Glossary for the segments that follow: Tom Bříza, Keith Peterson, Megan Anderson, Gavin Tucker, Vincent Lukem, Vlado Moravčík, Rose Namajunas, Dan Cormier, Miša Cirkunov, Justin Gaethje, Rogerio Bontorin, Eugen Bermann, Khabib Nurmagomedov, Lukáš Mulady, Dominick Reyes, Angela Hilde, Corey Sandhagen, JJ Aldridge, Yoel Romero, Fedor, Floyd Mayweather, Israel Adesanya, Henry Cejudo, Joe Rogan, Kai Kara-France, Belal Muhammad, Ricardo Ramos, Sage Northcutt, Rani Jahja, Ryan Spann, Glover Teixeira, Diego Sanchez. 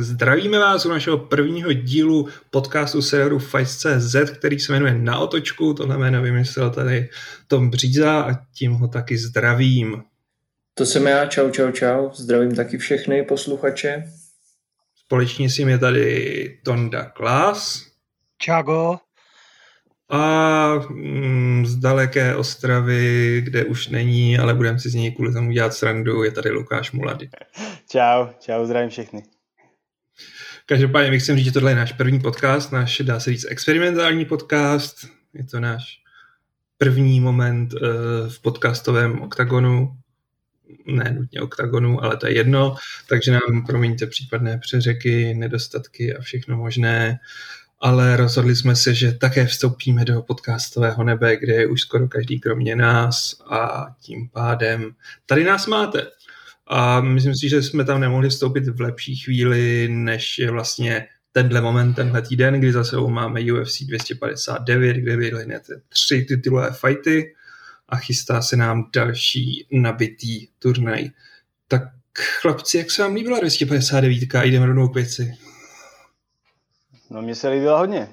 Zdravíme vás u našeho prvního dílu podcastu serveru Fight.cz, který se jmenuje Na otočku. Tohle jméno vymyslel tady Tom Bříza a tím ho taky zdravím. To jsem já, čau. Zdravím taky všechny posluchače. Společně s ním je tady Tonda Klas. Čago. A z daleké Ostravy, kde už není, ale budeme si z něj kvůli tomu dělat srandu, je tady Lukáš Mulady. Čau, zdravím všechny. Každopádně bych chtěl říct, že tohle je náš první podcast, náš, dá se říct, experimentální podcast. Je to náš první moment v podcastovém oktagonu. Ne nutně oktagonu, ale to je jedno. Takže nám promiňte případné přeřeky, nedostatky a všechno možné. Ale rozhodli jsme se, že také vstoupíme do podcastového nebe, kde je už skoro každý kromě nás a tím pádem tady nás máte. A myslím si, že jsme tam nemohli vstoupit v lepší chvíli, než je vlastně tenhle moment, tenhle týden, kdy za sebou máme UFC 259, kde vyhlednete 3 titulové fighty a chystá se nám další nabitý turnaj. Tak chlapci, jak se vám líbila 259? Jdeme rovnou k věci. No, mně se líbila hodně.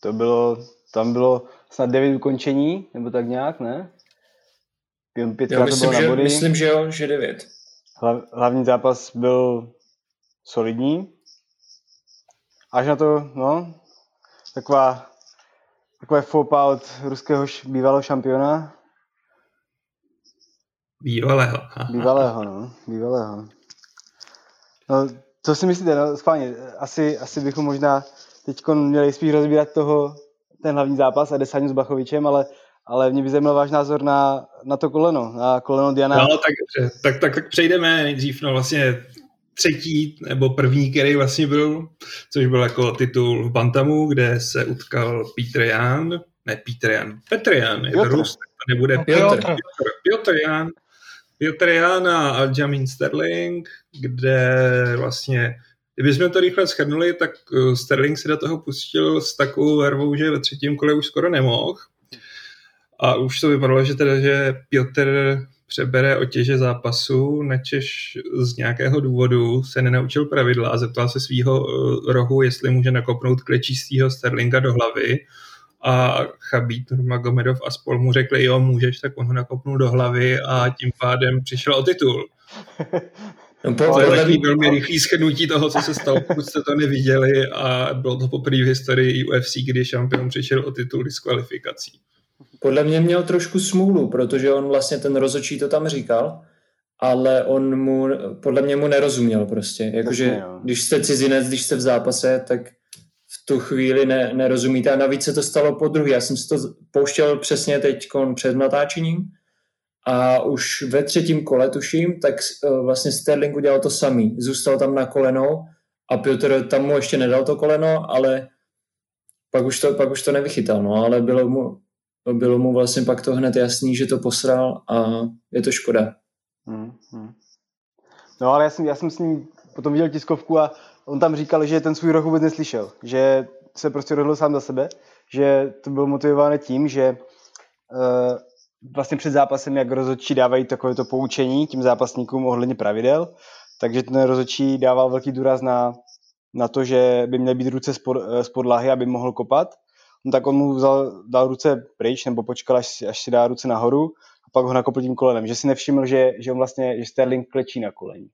To bylo, tam bylo snad 9 ukončení, nebo tak nějak, ne? Myslím, že 9. Hlavní zápas byl solidní. Až na to, no, takové faux pas od ruského bývalého šampiona. Bývalého. No, co si myslíte, no, schválně, asi bychom možná teď měli spíš rozbírat ten hlavní zápas Adesanyu s Błachowicz, ale mě by zajímal váš názor na to koleno, na koleno Diana. No, tak přejdeme nejdřív, no, vlastně třetí nebo první, který vlastně byl, což byl jako titul v bantamu, kde se utkal Piotr Jan a Aljamín Sterling, kde vlastně, kdybychom to rychle shrnuli, tak Sterling se do toho pustil s takovou vervou, že ve třetím kole už skoro nemohl. A už to vypadalo, že Piotr přebere otěže zápasu, načež z nějakého důvodu se nenaučil pravidla a zeptal se svýho rohu, jestli může nakopnout klečícího Sterlinga do hlavy. A Khabib Nurmagomedov a spol mu řekli, jo, můžeš, tak on ho nakopnul do hlavy a tím pádem přišel o titul. To je takový velmi rychlý shrnutí toho, co se stalo, pokud jste to neviděli, a bylo to poprvé v historii UFC, kdy šampion přišel o titul diskvalifikací. Podle mě měl trošku smůlu, protože on vlastně ten rozhodčí to tam říkal, ale on mu, podle mě mu nerozuměl prostě. Jakože když jste cizinec, když jste v zápase, tak v tu chvíli nerozumíte. A navíc se to stalo podruhé. Já jsem si to pouštěl přesně teď před natáčením a už ve třetím kole, tuším, tak vlastně Sterling udělal to samý. Zůstal tam na kolenou a Piotr tam mu ještě nedal to koleno, ale pak už to nevychytal. No, ale bylo mu vlastně pak to hned jasný, že to posral a je to škoda. No, ale já jsem s ním potom viděl tiskovku a on tam říkal, že ten svůj roh vůbec neslyšel, že se prostě rozhodl sám za sebe, že to bylo motivováno tím, že vlastně před zápasem, jak rozhodčí dávají takovéto poučení těm zápasníkům ohledně pravidel, takže ten rozhodčí dával velký důraz na to, že by měly být ruce z podlahy, aby mohl kopat. No, tak on mu dal ruce pryč, nebo počkal, až si dá ruce nahoru a pak ho nakopl tím kolenem. Že si nevšiml, že on vlastně, že Sterling klečí na koleni.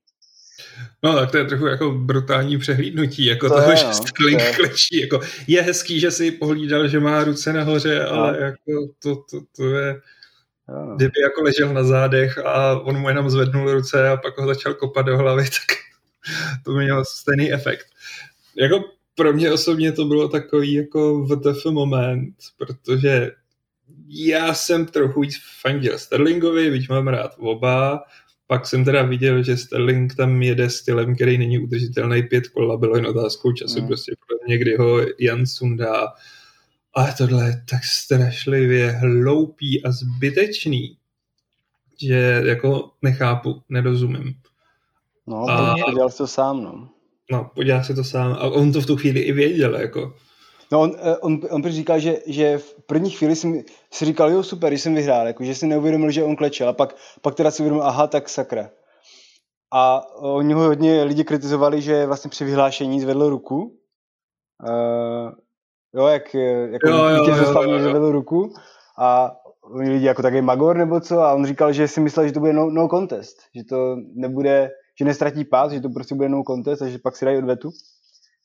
No, tak to je trochu jako brutální přehlídnutí, jako to toho, je, že Sterling klečí. Jako, je hezký, že si pohlídal, že má ruce nahoře, ale jako to je... No. Kdyby jako ležel na zádech a on mu jenom zvednul ruce a pak ho začal kopat do hlavy, tak to mělo stejný efekt. Jako... Pro mě osobně to bylo takový jako WTF moment, protože já jsem trochu víc fandil Sterlingovi, byť mám rád oba, pak jsem teda viděl, že Sterling tam jede stylem, který není udržitelný 5 kol, bylo jen otázkou času, prostě pro mě, kdy ho Jan sundá. Ale tohle je tak strašlivě hloupý a zbytečný, že jako nechápu, nerozumím. No, dělal jsi to sám, no. No, podělal se to sám a on to v tu chvíli i věděl, jako. No, on říkal, že v první chvíli si říkal, jo, super, že jsem vyhrál, jako, že si neuvědomil, že on klečel a pak teda si uvědomil, aha, tak sakra. A oni ho hodně lidi kritizovali, že vlastně při vyhlášení zvedl ruku. Zvedl ruku a oni lidi jako takový Magor nebo co, a on říkal, že si myslel, že to bude no contest, že to nebude, že nestratí pás, že to prostě bude no contest a že pak si dají odvetu.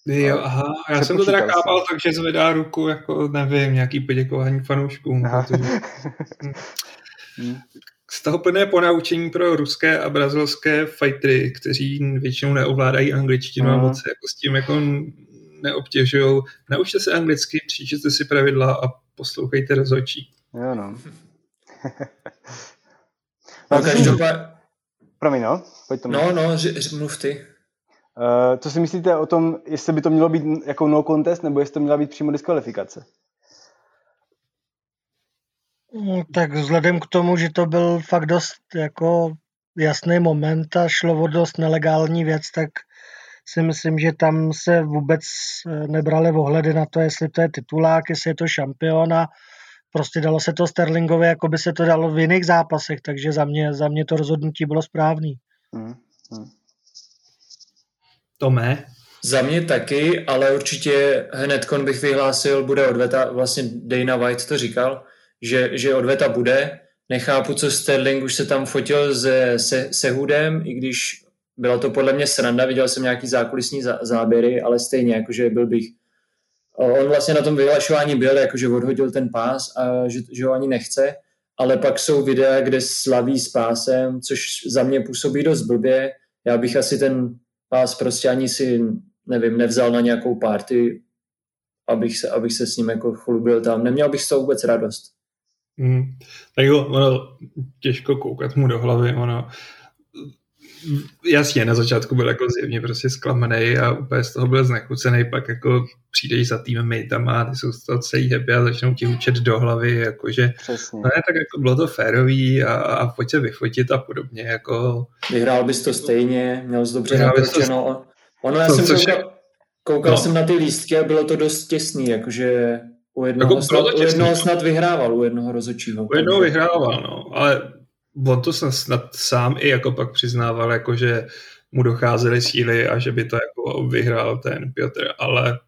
Jo, aha, já jsem to teda chápal, takže zvedá ruku, jako nevím, nějaký poděkování fanouškům. Z toho plné ponaučení pro ruské a brazilské fightery, kteří většinou neovládají angličtinu a moc jako s tím jako neobtěžujou. Naučte se anglicky, přečtěte si pravidla a poslouchejte rozhodčí. Jo, no. Mluv ty. Co si myslíte o tom, jestli by to mělo být jako no contest, nebo jestli to měla být přímo diskvalifikace? Tak vzhledem k tomu, že to byl fakt dost jako jasný moment a šlo o dost nelegální věc, tak si myslím, že tam se vůbec nebrali ohledy na to, jestli to je titulák, jestli je to šampion, a prostě dalo se to Sterlingovi, jako by se to dalo v jiných zápasech, takže za mě to rozhodnutí bylo správný. Tome? Za mě taky, ale určitě hnedkon bych vyhlásil, bude odveta, vlastně Dana White to říkal, že odveta bude. Nechápu, co Sterling už se tam fotil se Hudem, i když byla to podle mě sranda, viděl jsem nějaký zákulisní záběry, ale stejně, jakože byl bych. On vlastně na tom vyhlašování byl, jakože odhodil ten pás a že ho ani nechce, ale pak jsou videa, kde slaví s pásem, což za mě působí dost blbě. Já bych asi ten pás prostě ani si, nevím, nevzal na nějakou party, abych se s ním jako chlubil tam. Neměl bych z toho vůbec radost. Tak jo, ono těžko koukat mu do hlavy, ono jasně, na začátku byl jako zjevně prostě zklamanej a úplně z toho byl znechucený, pak jako přijdeš za tým mejtama a ty jsou z toho celý happy a začnou ti hučet do hlavy, jakože přesně. No ne, tak jako bylo to férový a pojď se vyfotit a podobně, jako vyhrál bys to stejně, měl jsi dobře nakročeno. Ono, já jsem koukal jsem na ty lístky a bylo to dost těsný, jakože u jednoho snad vyhrával, u jednoho rozhodčího. U jednoho vyhrával, no, ale on to snad sám i jako pak přiznával, jako že mu docházely síly a že by to jako vyhrál ten Piotr, ale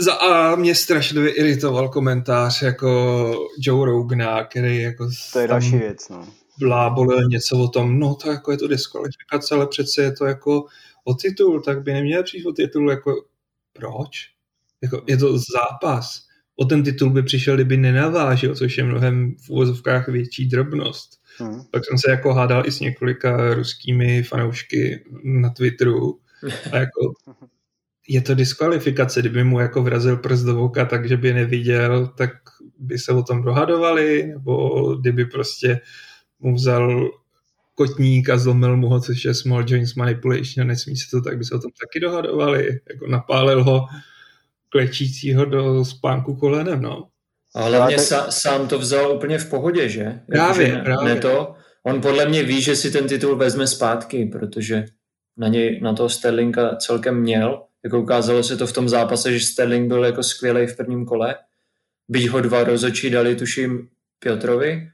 za A mě strašlivě iritoval komentář jako Joe Rogana, který jako to je další věc, no. Blábolil něco o tom, no to jako je to diskvalifikace, ale přece je to jako o titul, tak by neměl přijít o titul, jako proč? Jako je to zápas. O ten titul by přišel, kdyby nenavážil, což je mnohem v uvozovkách větší drobnost. Tak jsem se jako hádal i s několika ruskými fanoušky na Twitteru. A jako je to diskvalifikace, kdyby mu jako vrazil prst do voka, takže by neviděl, tak by se o tom dohadovali, nebo kdyby prostě mu vzal kotník a zlomil mu ho, což je small joints manipulation, nesmí se to, tak by se o tom taky dohadovali. Jako napálil ho klečícího do spánku kolenem, no. A hlavně sám to vzal úplně v pohodě, že? Právě. On podle mě ví, že si ten titul vezme zpátky, protože na toho Sterlinga celkem měl. Jako ukázalo se to v tom zápase, že Sterling byl jako skvělej v prvním kole. Byť ho dva rozhodčí dali, tuším, Piotrovi,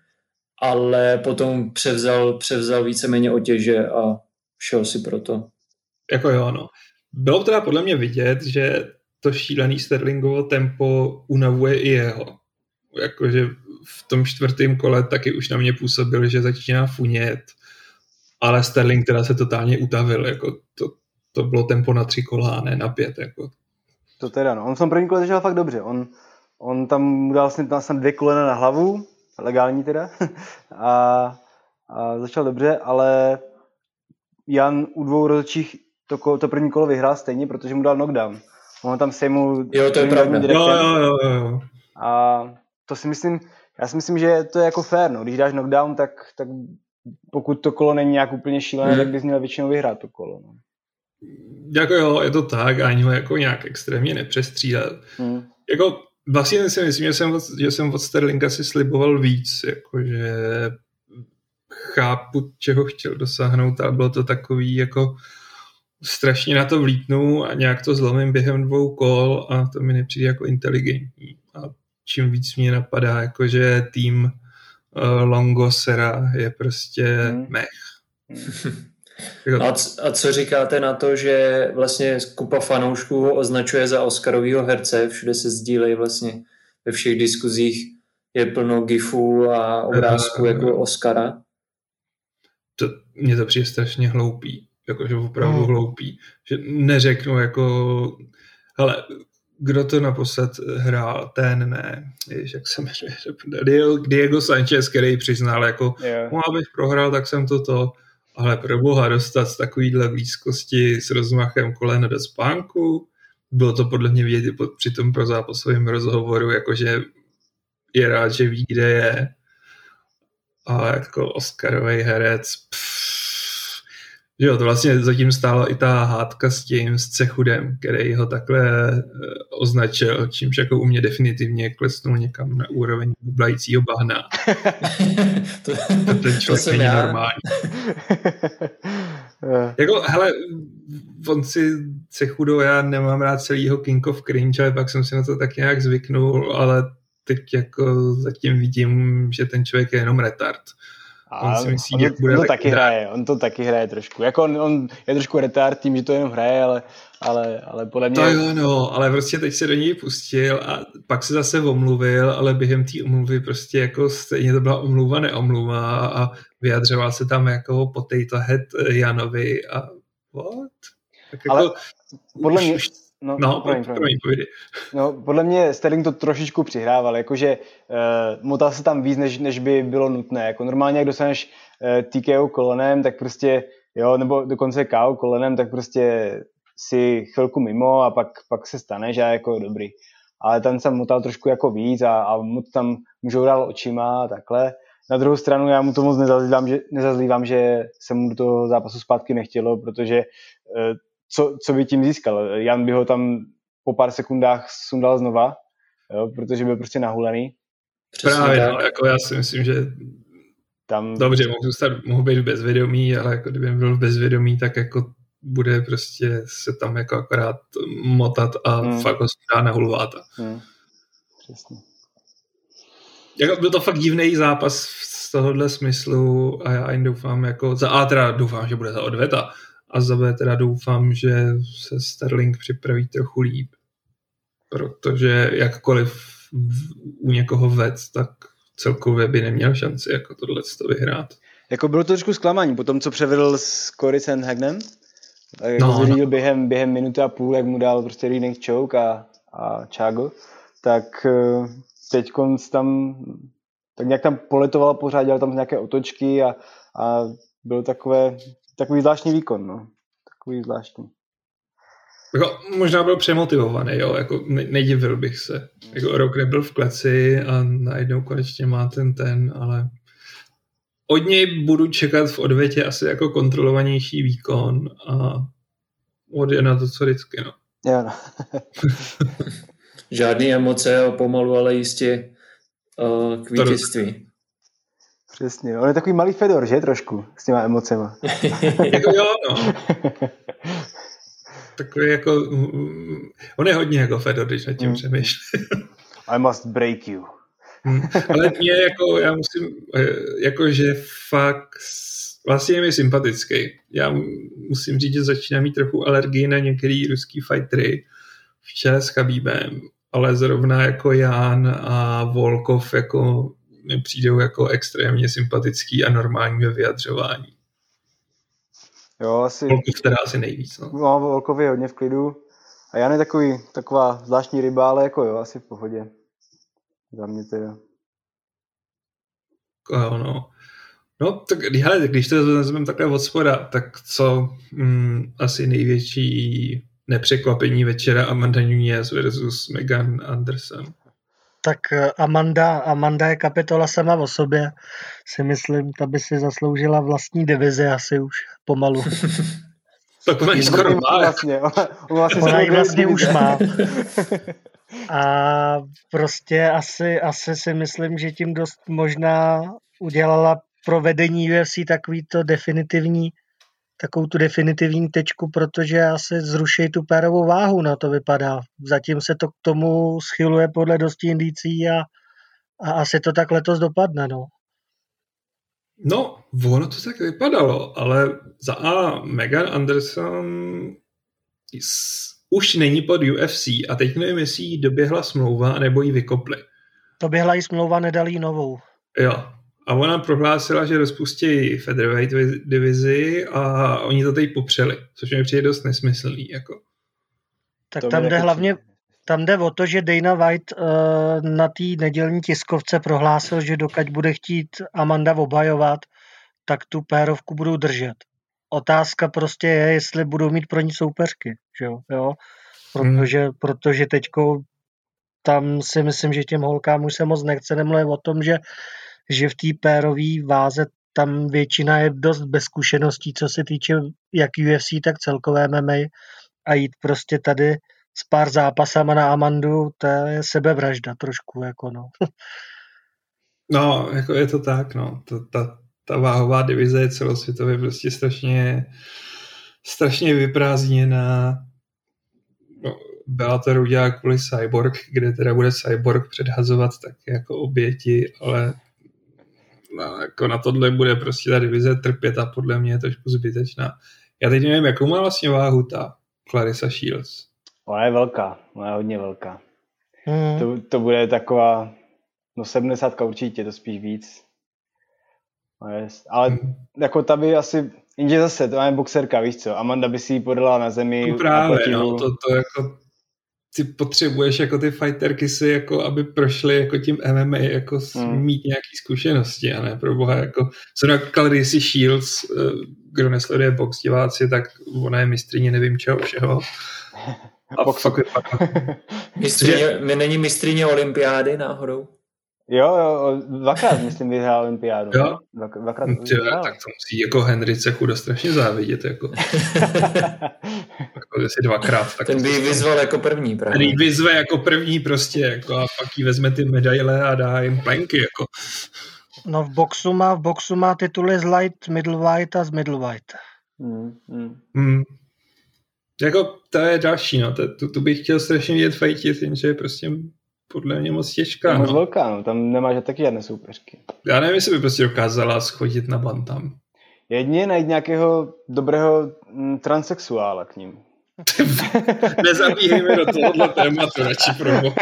ale potom převzal víceméně otěže a šel si proto. Jako jo, no. Bylo teda podle mě vidět, že to šílený Sterlingovo tempo unavuje i jeho. Jakože v tom čtvrtém kole taky už na mě působil, že začíná funět, ale Sterling teda se totálně utavil. Jako to bylo tempo na 3 kola, ne na 5. Jako. To teda no. On v tom prvním kole začal fakt dobře. On tam dal snad 2 kolena na hlavu, legální teda, a začal dobře, ale Jan u 2 rozhodčích to první kolo vyhrál stejně, protože mu dal knockdown. On tam sejmul. Jo, to je pravda. Jo. A to si myslím, že to je jako fair, no. Když dáš knockdown, tak pokud to kolo není nějak úplně šílené, tak bys měl většinou vyhrát to kolo, no. Jako jo, je to tak, ani ho jako nějak extrémně nepřestřílel. Jako vlastně si myslím, že jsem od Sterlinga si sliboval víc, jakože chápu, čeho chtěl dosáhnout, ale bylo to takový jako strašně na to vlítnu a nějak to zlomím během 2 kol a to mi nepřijde jako inteligentní. A čím víc mě napadá, jakože tým Longo Sera je prostě mech. A co říkáte na to, že vlastně kupa fanoušků ho označuje za Oscarovýho herce, všude se sdílejí vlastně ve všech diskuzích je plno gifů a obrázků jako Oscara? To mě to přijde strašně hloupý, jakože opravdu hloupý, že neřeknu jako, hele, kdo to naposled hrál, ten ne, jež, jak se jmenuje, Diego Sanchez, který přiznal jako, abych prohrál, tak jsem to, ale pro boha dostat z takovýhle blízkosti s rozmachem kolena do spánku, bylo to podle mě vidět při tom prozápasovém rozhovoru, jakože je rád, že ví, kde je. A jako Oscarový herec, že jo, to vlastně zatím stála i ta hádka s tím, s Cechudem, který ho takhle označil, čímž jako u mě definitivně klesnul někam na úroveň bublajícího bahna. To ten člověk není normální. Jako, hele, on si Cejudo, já nemám rád celýho King of Cringe, ale pak jsem si na to tak nějak zvyknul, ale teď jako zatím vidím, že ten člověk je jenom retard. A on si myslí, on to taky hraje trošku. Jako on je trošku retard tím, že to jenom hraje, ale podle mě... To jo, no, ale prostě teď se do něj pustil a pak se zase omluvil, ale během té omluvy prostě jako stejně to byla omluva, neomluva a vyjadřoval se tam jako potato head Janovi a what? Tak ale jako, podle mě... podle mě Sterling to trošičku přihrával, jakože motal se tam víc, než by bylo nutné. Jako normálně, jak dostaneš TKO kolenem, tak prostě, jo, nebo dokonce KO kolenem, tak prostě si chvilku mimo a pak se staneš a jako dobrý. Ale tam jsem motal trošku jako víc a mu tam žoural očima a takhle. Na druhou stranu já mu to moc nezazlívám, že se mu do toho zápasu zpátky nechtělo, protože co by tím získal? Jan by ho tam po pár sekundách sundal znova, jo, protože byl prostě nahulený. Právě, no, jako já si myslím, že tam... Dobře, mohu být v bezvědomí, ale jako kdyby byl v bezvědomí, tak jako bude prostě se tam jako akorát motat a fakt ho sundá nahulváta. Přesně. Jako byl to fakt divný zápas z tohohle smyslu a já jim doufám jako... Za A teda doufám, že bude za odveta, a za B teda doufám, že se Sterling připraví trochu líp. Protože jakkoliv u někoho vec, tak celkově by neměl šanci jako tohleto vyhrát. Jako bylo to trošku zklamání po tom, co převedl s Corey Sandhagnem. Zvedl během minuty a půl, jak mu dal prostě reading choke a Thiago. Tak teď tam tak nějak tam poletoval pořád, dělal tam nějaké otočky a bylo takový zvláštní výkon, no. Takový zvláštní. Jako, možná byl přemotivovaný, jo, jako nedivil bych se. Jako rok nebyl v kleci a najednou konečně má ten, ale od něj budu čekat v odvětě asi jako kontrolovanější výkon a od je na to, co vždycky, no. Jo, no. Žádný emoce, pomalu, ale jistě k vítězství. Přesně, on je takový malý Fedor, že? Trošku, s těma emocema. Jako jo, no. Takový jako, on je hodně jako Fedor, když nad tím přemýšlím. I must break you. Ale mě jako, já musím, jakože fakt, vlastně je mi sympatický. Já musím říct, že začínám mít trochu alergii na některý ruský fightery, včera s Khabibem, ale zrovna jako Jan a Volkov jako přijdou jako extrémně sympatický a normální ve vyjadřování. Jo, asi... Volkov teda asi nejvíc, no. No, Volkov je hodně v klidu a Jan je taková zvláštní ryba, ale jako jo, asi v pohodě. Za mě teda. Jo, no. No, tak hele, když to vezmeme takhle od spoda, tak co asi největší nepřekvapení večera Amanda Nunes versus Megan Anderson. Tak Amanda je kapitola sama o sobě, si myslím, ta by si zasloužila vlastní divizi asi už pomalu. Tak ona ji skoro má. Ona ji vlastně už má. A prostě asi si myslím, že tím dost možná udělala pro vedení UFC takovou tu definitivní tečku, protože asi zruší tu pérovou váhu, na to vypadá. Zatím se to k tomu schyluje podle dosti indicí a asi to tak letos dopadne, no. No, ono to tak vypadalo, ale za A Megan Anderson už není pod UFC a teď nevím, jestli jí doběhla smlouva nebo jí vykopli. Doběhla jí smlouva, nedali jí novou. Jo, a ona prohlásila, že rozpustí featherweight divizi a oni to teď popřeli, což mi přijde dost nesmyslný. Jako. Tak tam jde hlavně... Tam jde o to, že Dana White na té nedělní tiskovce prohlásil, že dokud bude chtít Amanda obhajovat, tak tu pérovku budou držet. Otázka prostě je, jestli budou mít pro ní soupeřky. Že jo? Protože teďko tam si myslím, že těm holkám už se moc nechce, nemluví o tom, že v té pérové váze tam většina je dost bez zkušeností, co se týče jak UFC, tak celkové MMA a jít prostě tady s pár zápasama na Amandu, to je sebevražda trošku, jako no. No, jako je to tak, no. Ta váhová divize je celosvětově prostě strašně vyprázdněná. No, Bellator udělá kvůli Cyborg, kde teda bude Cyborg předhazovat tak jako oběti, ale no, jako na tohle bude prostě ta divize trpět a podle mě je trošku zbytečná. Já teď nevím, jakou má vlastně váhu ta Clarissa Shields. Ona je velká, ona je hodně velká. To bude taková, no 70 určitě, to spíš víc. Ale jako ta by asi, jenže zase, to je boxerka, víš co, Amanda by si ji podala na zemi. To právě, no, to jako, ty potřebuješ jako ty fighterky si, jako aby prošly jako tím MMA, jako mít nějaký zkušenosti, a ne pro boha, jako, zrovna Clarissa Shields, kdo nesleduje box diváci, tak ona je mistrině nevím čeho všeho. Není mistrině olympiády náhodou? Jo, dvakrát myslím vyhrál olympiádu. Jo? Dvakrát vyhrál. Tak to musí jako Henry Cejudo strašně závidět. Jako. Jako jestli dvakrát. Tak ten by ji vyzval jako první. Ten ji vyzve jako první prostě. Jako, a pak jí vezme ty medaile a dá jim plenky. Jako. No v boxu má tituly z light, middleweight a z middleweight. Jako, to je další, no. Tu bych chtěl strašně vidět fajtit, jenže je prostě podle mě moc těžká. Je moc velká, no. Tam nemáš taky žádné soupeřky. Já nevím, jestli by prostě dokázala schodit na bantam. Jedně najít nějakého dobrého transexuála k ním. Nezabíhejme do tohohle tématu, radši proboha.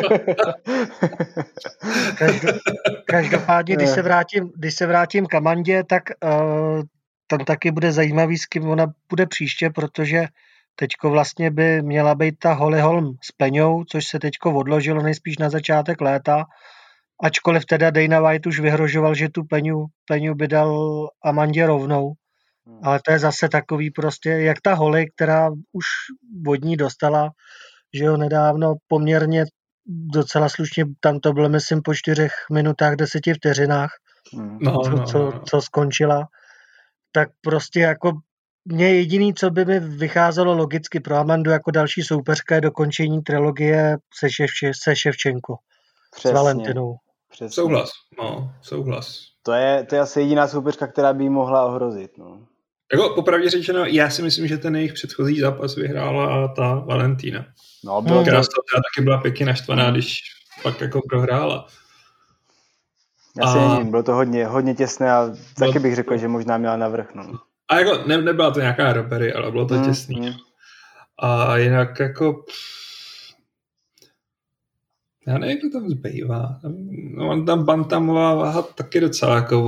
Každopádně, když se vrátím k Amandě, tak tam taky bude zajímavý, s kým ona bude příště, protože teďko vlastně by měla být ta Holly Holm s Peňou, což se teďko odložilo nejspíš na začátek léta, ačkoliv teda Dana White už vyhrožoval, že tu Peňu by dal Amandě rovnou. Ale to je zase takový prostě, jak ta Holly, která už od ní dostala, že jo, nedávno poměrně docela slušně, tam to bylo myslím po 4 minutách 10 vteřinách, co skončila, tak prostě jako mně jediný, co by mi vycházelo logicky pro Amandu jako další soupeřka, je dokončení trilogie se Ševčenko. Přesně, s Valentinou. Přesně. Souhlas. To je asi jediná soupeřka, která by mohla ohrozit. No. Jako popravdě řečeno, já si myslím, že ten jejich předchozí zápas vyhrála ta Valentina. No, která taky byla pěkně naštvaná, když pak jako prohrála. Já si nevím, bylo to hodně těsné a taky bych řekl, že možná měla navrch. No. A jako nebyla to nějaká robery, ale bylo to těsný. A jinak jako... Já nevím, kdo tam zbývá. No, tam bantamová váha taky docela jako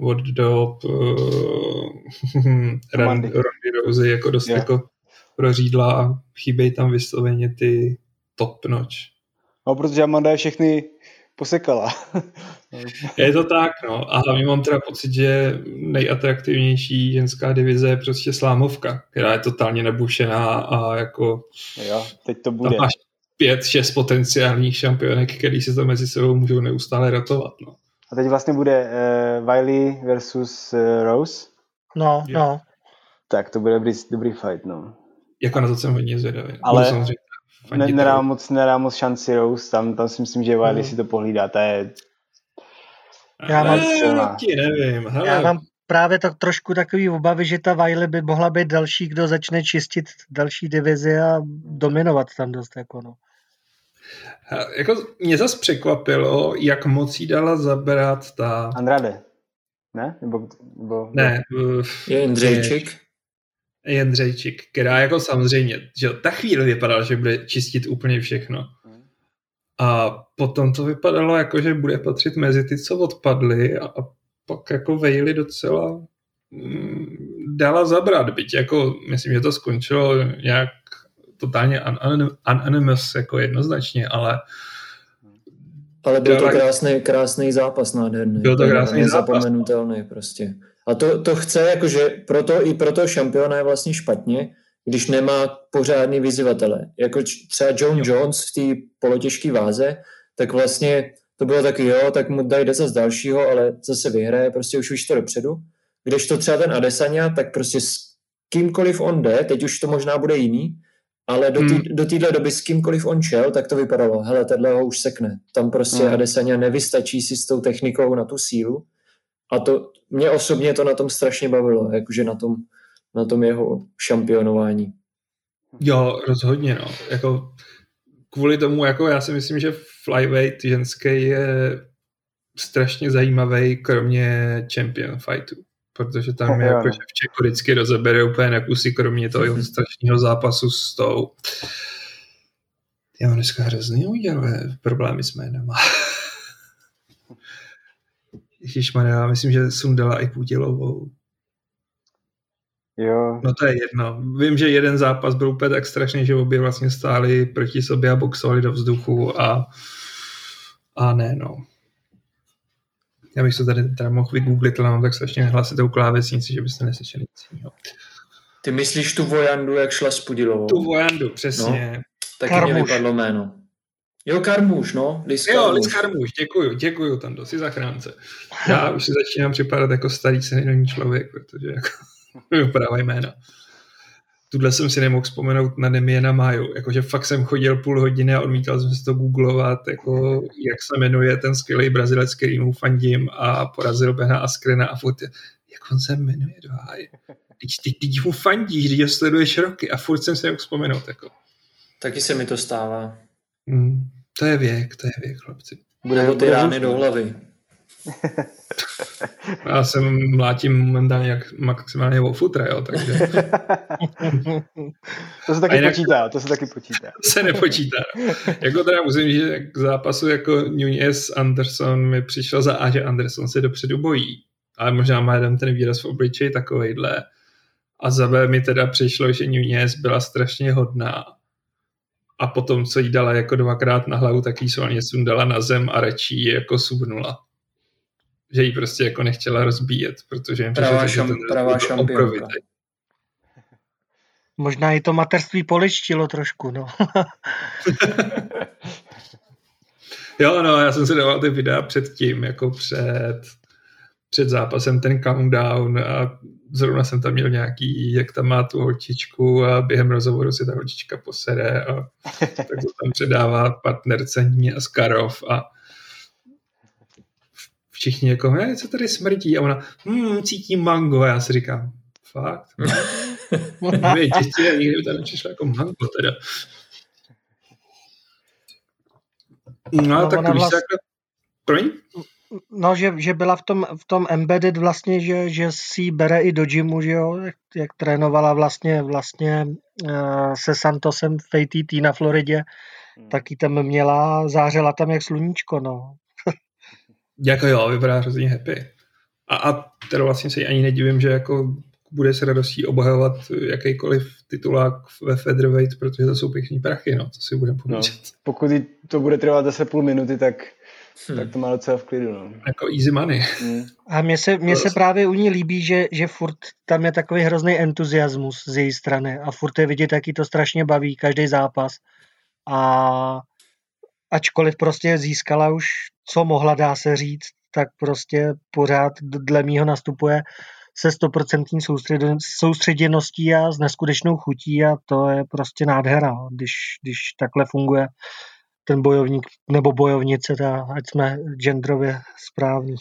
wardrobe Rondy Rousey jako dost jako prořídla a chybějí tam vysloveně ty top notch. No, protože Amanda je všechny posekala. Je to tak, no. A hlavně mám teda pocit, že nejatraktivnější ženská divize je prostě slámovka, která je totálně nebušená a jako... Jo, teď to bude. 5-6 potenciálních šampionek, který se to mezi sebou můžou neustále rotovat, no. A teď vlastně bude Wiley versus Rose? No. Tak to bude dobrý fight, no. Jako na to jsem hodně zvědavý. Ale... Nedám moc šanci Rose, tam si myslím, že Wiley si to pohlídá, ta je... Já mám právě tak trošku takový obavy, že ta Wiley by mohla být další, kdo začne čistit další divizi a dominovat tam dost, jako no. Jako mě zas překvapilo, jak moc jí dala zabrat ta... Andrade. Ne? Nebo... Ne. Je Jindřejčík. Jindřejčík, která jako samozřejmě, že ta chvíli vypadala, že bude čistit úplně všechno. A potom to vypadalo jako, že bude patřit mezi ty, co odpadly a pak jako vejli docela dala zabrat, byť jako myslím, že to skončilo nějak totálně unanimous jako jednoznačně, ale byl to krásný zápas nádherný. Byl to krásný zápas. Nezapomenutelný prostě. A to chce, jakože proto šampiona je vlastně špatně, když nemá pořádný vyzývatele. Jako třeba Jon Jones v té polotěžké váze, tak vlastně to bylo taky jo, tak mu dají zas dalšího, ale zase vyhraje, prostě už to dopředu. Když to třeba ten Adesanya, tak prostě s kýmkoliv on jde, teď už to možná bude jiný, ale do téhle doby s kýmkoliv on šel, tak to vypadalo, hele, tenhle ho už sekne. Tam prostě Adesanya nevystačí si s tou technikou na tu sílu a to, mě osobně to na tom strašně bavilo, jakože na tom jeho šampionování. Jo, rozhodně, no. Jako, kvůli tomu, jako já si myslím, že flyweight ženský je strašně zajímavý, kromě champion fightů. Protože tam je jako, že Ševčenko vždycky rozebere úplně na kusy, kromě toho jeho strašného zápasu s tou... Já mám dneska hrozný udělal problémy s jménama. Ježišmarja, myslím, že sundala i Půdělovou. Jo. No to je jedno. Vím, že jeden zápas byl úplně tak strašný, že obě vlastně stáli proti sobě a boxovali do vzduchu a ne, no. Já bych to tady mohl vygooglit, ale mám tak strašně hlasitou klávesnici, že byste neslyšeli nic jiného. Ty myslíš tu Vojandu, jak šla s Půdělovou? Tu Vojandu, přesně. No, taky mě vypadlo jméno. Jo, Karmuš, no. Liz Karmuš, děkuju, Tando, jsi zachránce. Já už si začínám připadat jako starý senilní člověk, protože jako vypadávají jména. Tudle jsem si nemohl vzpomenout na Demiana Maju, jakože fakt jsem chodil půl hodiny a odmítal jsem si to googlovat, jako jak se jmenuje ten skvělý Brazilec, který mu fandím a porazil Bena Askrena a furt, jak on se jmenuje do háje. Teď mu fandíš, když ho sleduješ roky a furt jsem si nemohl vzpomenout. Jako. Taky se mi to stává. To je věk, chlapci. Bude ho ty rány do hlavy. Já se mlátím momentálně jak maximálně o futra, jo, takže... To se taky počítá. Se nepočítá. Jako teda musím říct, že k zápasu jako Nunes Anderson mi přišlo za A, že Anderson se dopředu bojí, ale možná má jeden ten výraz v obličeji takovejhle. A za B mi teda přišlo, že Nunes byla strašně hodná. A potom, co jí dala jako dvakrát na hlavu, tak jí solně sundala na zem a radši ji jako subnula. Že ji prostě jako nechtěla rozbíjet, protože jim přišlo, že to opravdu. Možná i to materství poličtilo trošku, no. Jo, no, já jsem si dával ty videa předtím, jako před zápasem ten countdown a zrovna jsem tam měl nějaký, jak tam má tu holčičku a během rozhovoru si ta holčička posere a tak to tam předává partnerce Askarov a všichni jako, co tady smrdí a ona, cítím mango a já si říkám, fakt? Moje děti a nikdy by tam přišlo jako mango teda. No tak víš, promiň? No, že byla v tom embedded vlastně, že si ji bere i do gymu, že jo, jak trénovala vlastně se Santosem v ATT na Floridě, tak ji tam měla, zářela tam jak sluníčko, no. Jako jo, vypadá hrozně happy. A teda vlastně se ani nedivím, že jako bude s radostí obhajovat jakýkoliv titulák ve featherweight, protože to jsou pěkný prachy, no, to si budeme povídat. No, pokud to bude trvat zase půl minuty, tak to má docela v klidu, no. Jako easy money. A mně se právě u ní líbí, že furt tam je takový hrozný entuziasmus z její strany a furt je vidět, jak jí to strašně baví, každý zápas. A ačkoliv prostě získala už, co mohla, dá se říct, tak prostě pořád dle mýho nastupuje se 100% soustředěností a s neskutečnou chutí a to je prostě nádhera, když takhle funguje ten bojovník nebo bojovnice, ať jsme genderově správní.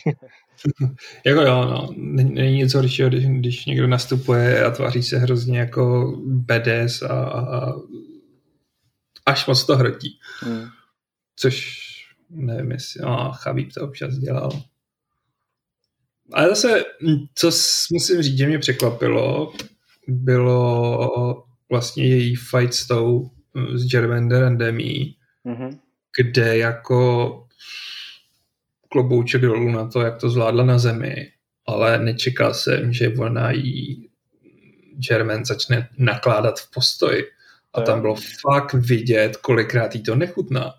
Jako jo, no, není nic horšího, když někdo nastupuje a tváří se hrozně jako badass a až moc to hrotí. Což nevím, jestli Chabib to občas dělal. Ale zase, co musím říct, že mě překvapilo, bylo vlastně její fight s tou s Germaine de Randamie, mm-hmm. kde jako klobouček dolů na to, jak to zvládla na zemi, ale nečekal jsem, že ona jí Germaine začne nakládat v postoji. A tam bylo fakt vidět, kolikrát jí to nechutná.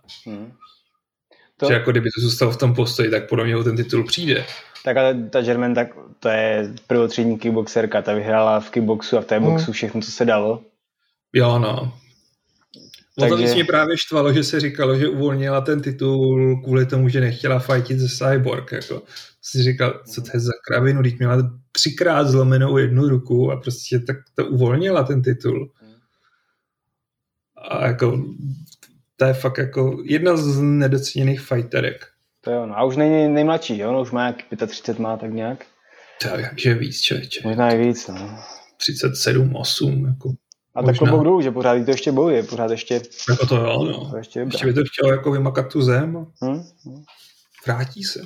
To... Že jako kdyby to zůstalo v tom postoji, tak podle mě ten titul přijde. Tak ale ta Germaine, tak to je prvotřídní kickboxerka, ta vyhrála v kickboxu a v té boxu všechno, co se dalo. Jo, no. Takže... Ono to mě právě štvalo, že se říkalo, že uvolnila ten titul kvůli tomu, že nechtěla fajtit ze Cyborg. Jako si říkal, co to je za kravinu, teď měla 3x zlomenou jednu ruku a prostě tak to uvolnila ten titul. A jako to je fakt jako jedna z nedoceněných fighterek. To je ono. A už není nejmladší, jo? Ono už má jak 35 má tak nějak. Takže víc, člověče. Možná i víc, no. 37, 8, jako. A tak klobouk dolů, že pořád to ještě bojuje, pořád ještě... Jako to jo, no. To ještě by to chtělo jako vymakat tu zem. Vrátí se.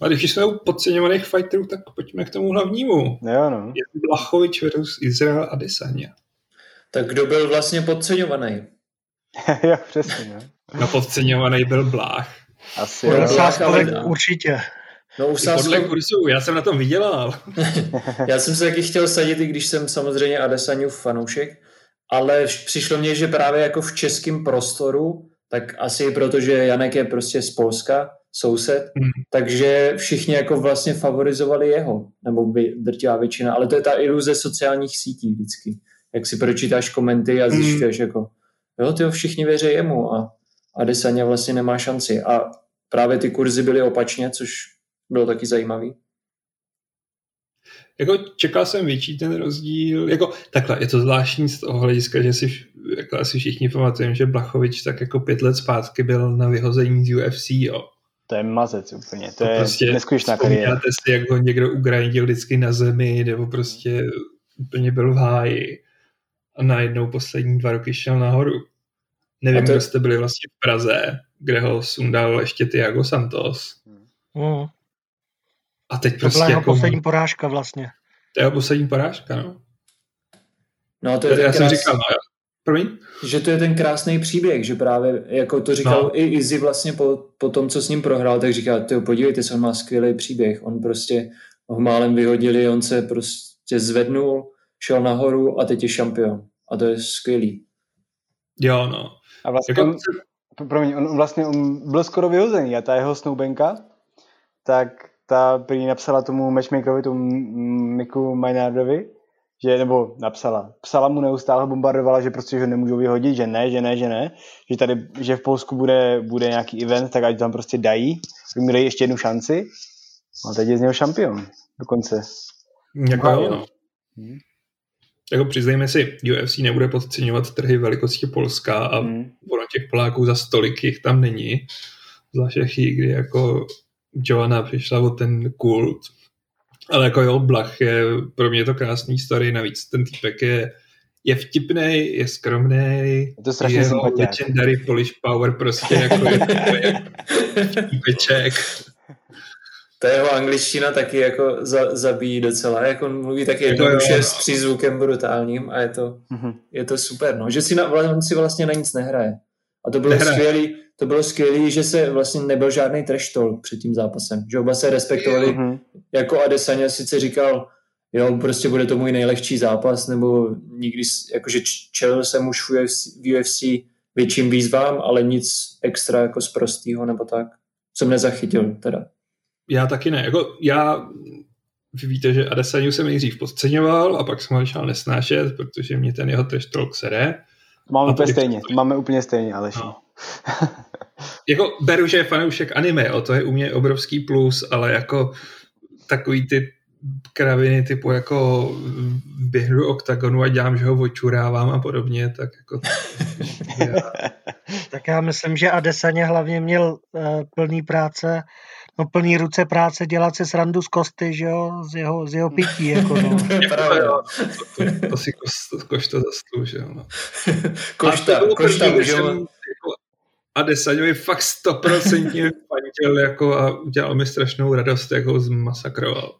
A když jsme u podceňovaných fighterů, tak pojďme k tomu hlavnímu. Jo, no. Jan Błachowicz versus Israel Adesanya. Tak kdo byl vlastně podceňovaný? Jo, přesně, ne? No podceňovaný byl Blách. Asi jo. Určitě. No, podle kurzu, já jsem na tom vydělal. Já jsem se taky chtěl sadit, i když jsem samozřejmě Adesanův fanoušek, ale přišlo mně, že právě jako v českém prostoru, tak asi protože Janek je prostě z Polska, soused, takže všichni jako vlastně favorizovali jeho, nebo by drtivá většina, ale to je ta iluze sociálních sítí vždycky. Jak si pročítáš komenty a zjišťuješ jako, jo, tyjo, všichni věří jemu a Adesanya vlastně nemá šanci. A právě ty kurzy byly opačně, což bylo taky zajímavý. Jako čekal jsem větší ten rozdíl, jako takhle, je to zvláštní z toho hlediska, že si jako asi všichni pamatujeme, že Błachowicz tak jako 5 let zpátky byl na vyhození z UFC, jo. To je mazec úplně, to je prostě neskutečná kariéra. Si, jak ho někdo ugrindil vždycky na zemi, nebo prostě úplně byl v háji a najednou poslední 2 roky šel nahoru. Nevím, kdo jste byli vlastně v Praze, kde ho sundal ještě Tiago Santos. A teď prostě to byla jako... poslední porážka vlastně. To je poslední porážka, no. No to je ten jsem říkal, no, promiň? Že to je ten krásný příběh, že právě, jako to říkal no. I Izzy vlastně po tom, co s ním prohrál, tak říkal, tyjo, podívejte se, on má skvělý příběh. On prostě ho málem vyhodili, on se prostě zvednul, šel nahoru a teď je šampion. A to je skvělý. Jo, no. A vlastně, jako... on byl skoro vyhozený a ta jeho snoubenka, tak ta prý napsala tomu matchmakerovi, tomu Miku Maynardovi, že, nebo psala mu neustále, bombardovala, že prostě, že nemůžou vyhodit, že ne, že tady, že v Polsku bude nějaký event, tak ať tam prostě dají ještě jednu šanci a teď je z něho šampion, dokonce. Jako jo, no. Jako přiznejme si, UFC nebude podceňovat trhy velikosti Polska a ono těch Poláků za stolik jich tam není, zvlášť kdy jako Joanna přišla o ten kult, ale jako jo, Blach je pro mě to krásný story, navíc ten týpek je vtipnej, je skromnej, je legendary Polish power, prostě jako je týpeček. Ta jeho angličtina taky jako zabíjí docela, jak on mluví taky jednoduše s přízvukem brutálním a je to super, no, že on si vlastně na nic nehraje. A to bylo skvělý. To bylo skvělý, že se vlastně nebyl žádný trash talk před tím zápasem. Že oba se respektovali, jako Adesanya sice říkal, jo, prostě bude to můj nejlehčí zápas, nebo nikdy, jakože čelil jsem už v UFC větším výzvám, ale nic extra jako z prostýho, nebo tak. Jsem nezachytil teda. Já taky ne. Jako vy víte, že Adesanyu jsem nejdřív podceňoval a pak jsem ho začal nesnášet, protože mě ten jeho trash talk sere. Máme úplně stejně, Aleš. No. Jako beru, že je fanoušek anime, to je u mě obrovský plus, ale jako takový ty kraviny typu jako běhnu do oktagonu a dělám, že ho očurávám a podobně, tak jako... Tak já myslím, že Adesanya hlavně měl plný ruce práce dělat se srandu z kosty, že jo, z jeho pití, jako no. To si košta zasloužil, jo. No. Košta, že jo. Adesanyovi fakt 100% fanděl jako a udělal mi strašnou radost, jak ho zmasakroval.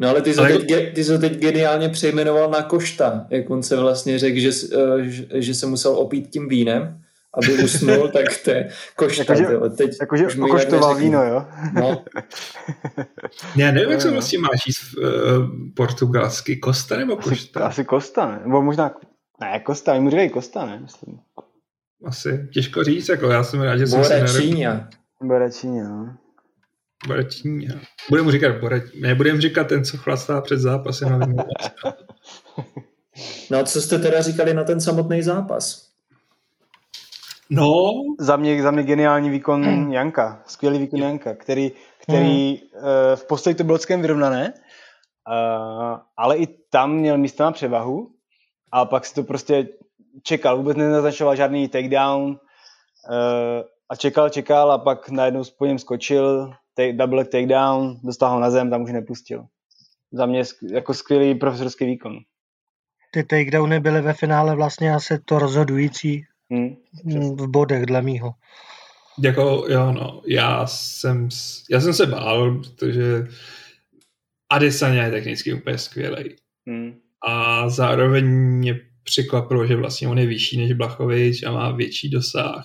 No ale ty jsi ho teď geniálně přejmenoval na Košta, jak on se vlastně řekl, že se musel opít tím vínem, aby usnul, tak to je Košta. Jakože okoštoval víno, jo? No. Já nevím, jak se vlastně máš jíst portugalsky, Kosta nebo Košta? Asi Kosta, ne? Nebo možná, ne, Kosta, jim říkají Kosta, ne? Myslím. Asi, těžko říct, jako já jsem rád, že jsem se nerepil. Boračíňa. Bude mu říkat Boračíňa. Ne, budeme říkat ten, co chlastá před zápasem. A no a co jste teda říkali na ten samotný zápas? No. Za mě geniální výkon Janka. Skvělý výkon Janka, který v postoji to bylo celkem vyrovnané, ale i tam měl místa na převahu a pak si to prostě čekal. Vůbec nenaznačoval žádný takedown a čekal a pak najednou po něm skočil. Double takedown, dostal ho na zem, tam už nepustil. Za mě jako skvělý profesorský výkon. Ty takedowny byly ve finále vlastně asi to rozhodující v bodech dle mýho. Jako, jo, no. Já jsem se bál, protože Adesanya je technicky úplně skvělej. A zároveň mě překvapilo, že vlastně on je vyšší než Błachowicz a má větší dosah.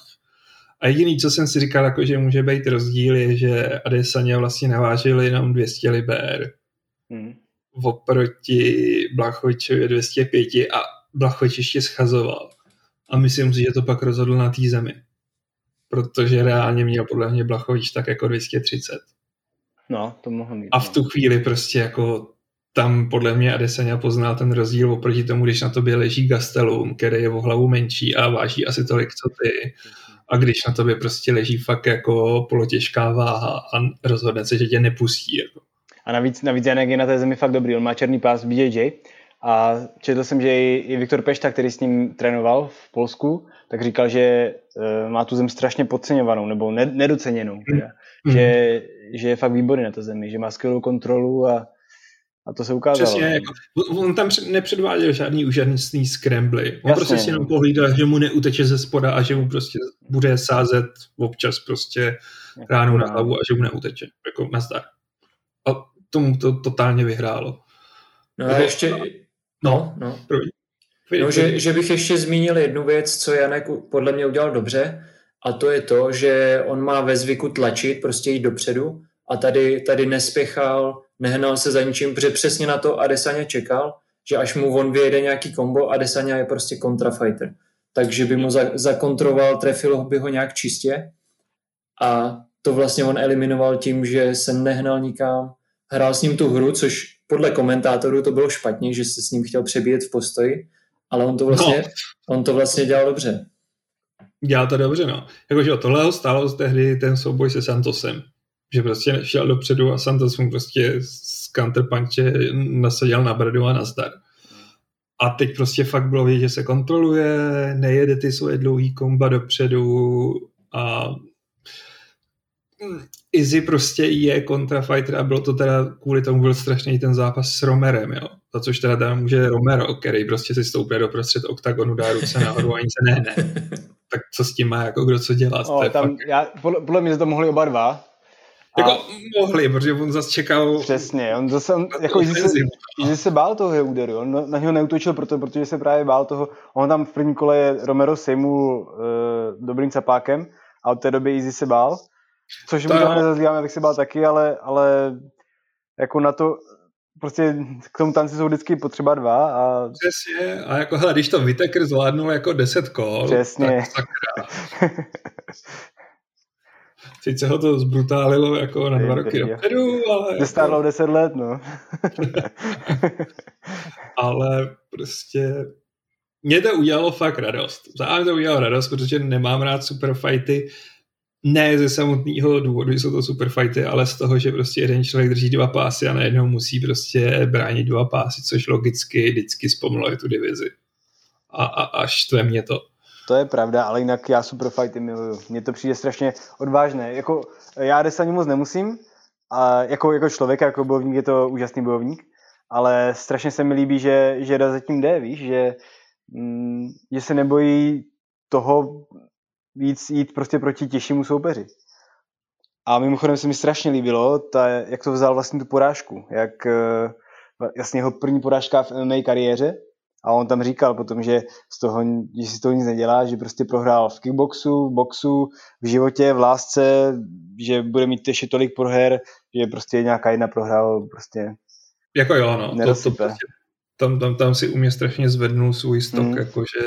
A jediný, co jsem si říkal, jako, že může být rozdíl, je, že Adesanya vlastně navážil jenom 200 liber. Oproti Błachowiczovi 205 a Błachowicz ještě schazoval. A myslím si, že to pak rozhodl na té zemi. Protože reálně měl podle mě Błachowicz tak jako 230. No, to mohlo mít. A v tu chvíli prostě jako tam podle mě Adesanya poznal ten rozdíl oproti tomu, když na tobě leží Gastelum, který je o hlavu menší a váží asi tolik, co ty. A když na tobě prostě leží fakt jako polotěžká váha a rozhodne se, že tě nepustí. Jako. A navíc Janek je na té zemi fakt dobrý. On má černý pás v BJJ a četl jsem, že i Viktor Pešta, který s ním trénoval v Polsku, tak říkal, že má tu zem strašně podceňovanou nebo nedoceněnou. Že je fakt výborný na té zemi, že má skvělou kontrolu a to se ukázalo. Přesně, jako, on tam nepředváděl žádný úžasný scrambly. On jasně, prostě jenom pohlídal, že mu neuteče ze spoda a že mu prostě bude sázet občas prostě ránu na hlavu a že mu neuteče. Jako nazdar. A tomu to totálně vyhrálo. No a ještě... No. No, že bych ještě zmínil jednu věc, co Janek podle mě udělal dobře, a to je to, že on má ve zvyku tlačit, prostě jít dopředu a tady nespěchal, nehnal se za ničím, protože přesně na to Adesanya čekal, že až mu on vyjede nějaký kombo, Adesanya je prostě kontrafighter. Takže by mu zakontroval, trefil by ho nějak čistě a to vlastně on eliminoval tím, že se nehnal nikam, hrál s ním tu hru, což podle komentátorů to bylo špatně, že se s ním chtěl přebíjet v postoji, ale on to vlastně dělal dobře. Dělal to dobře, no. Jakože o tohle ho stálo tehdy ten souboj se Santosem. Že prostě šel dopředu a Santos mu prostě z counterpunche nasadil na bradu a nazdar. A teď prostě fakt bylo vidět, že se kontroluje, nejede ty svoje dlouhý komba dopředu a Izzy prostě je kontrafighter a bylo to teda kvůli tomu byl strašný ten zápas s Romerem, jo. Za což teda tam může Romero, který prostě si stoupne do prostřed oktagonu, dá ruce nahoru a nic se nehne. Tak co s tím má, jako kdo co dělat? Podle mě to mohli oba dva. Jako mohli, protože on zase čekal... Přesně, on jako se bál toho jeho úderu, on na něho neutočil, protože se právě bál toho, on tam v první kole Romero sejmul dobrým capákem a od té doby Izzy se bál, což mu toho nezazlíváme, tak se bál taky, ale jako na to, prostě k tomu tanci jsou vždycky potřeba dva a... Přesně, a jako hele, když to Whittaker zvládnul jako 10 kol, přesně. Tak sakra. Teď se ho to zbrutálilo jako na 2 roky dopředu, ale... Dostávalo 10 let, no. Ale prostě... Mě to udělalo fakt radost. Zároveň to udělalo radost, protože nemám rád superfighty. Ne ze samotného důvodu, že jsou to superfighty, ale z toho, že prostě jeden člověk drží 2 pásy a najednou musí prostě bránit 2 pásy, což logicky vždycky zpomaluje tu divizi. A štve mě to. To je pravda, ale jinak já superfighty miluju. Mně to přijde strašně odvážné. Jako, já Adesanyu moc nemusím, a jako člověk, jako bojovník je to úžasný bojovník, ale strašně se mi líbí, že zatím jde, víš, že se nebojí toho víc jít prostě proti těžšímu soupeři. A mimochodem se mi strašně líbilo, jak to vzal vlastně tu porážku, jak jasně jeho první porážka v MMA kariéře a on tam říkal potom, že z toho, že si toho nic nedělá, že prostě prohrál v kickboxu, v boxu, v životě, v lásce, že bude mít ještě tolik proher, že prostě nějaká jedna prohrál prostě jako jo, no, tam si u mě strašně zvednul svůj stok, jakože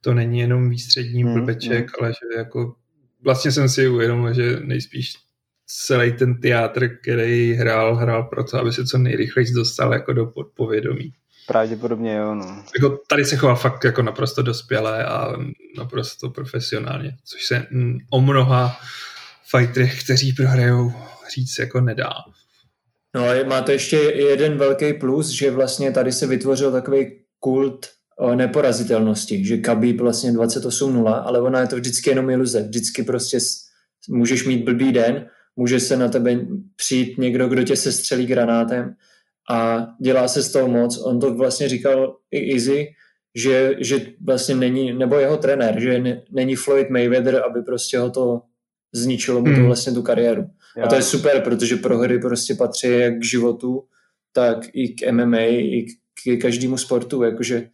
to není jenom výstřední blbeček, ale že jako vlastně jsem si uvědomil, že nejspíš celý ten teátr, který hrál pro to, aby se co nejrychleji dostal jako do podpovědomí. Pravděpodobně jo, no. Jako tady se choval fakt jako naprosto dospělé a naprosto profesionálně, což se o mnoha fighterech, kteří prohrajou, říct jako nedá. No a má to ještě jeden velký plus, že vlastně tady se vytvořil takový kult neporazitelnosti, že Khabib vlastně 28-0, ale ona je to vždycky jenom iluze. Vždycky prostě můžeš mít blbý den, může se na tebe přijít někdo, kdo tě sestřelí granátem a dělá se z toho moc. On to vlastně říkal i Izzy, že vlastně není, nebo jeho trenér, že není Floyd Mayweather, aby prostě ho to zničilo mu to vlastně tu kariéru. Já. A to je super, protože prohry prostě patří jak k životu, tak i k MMA, i k každému sportu, jakože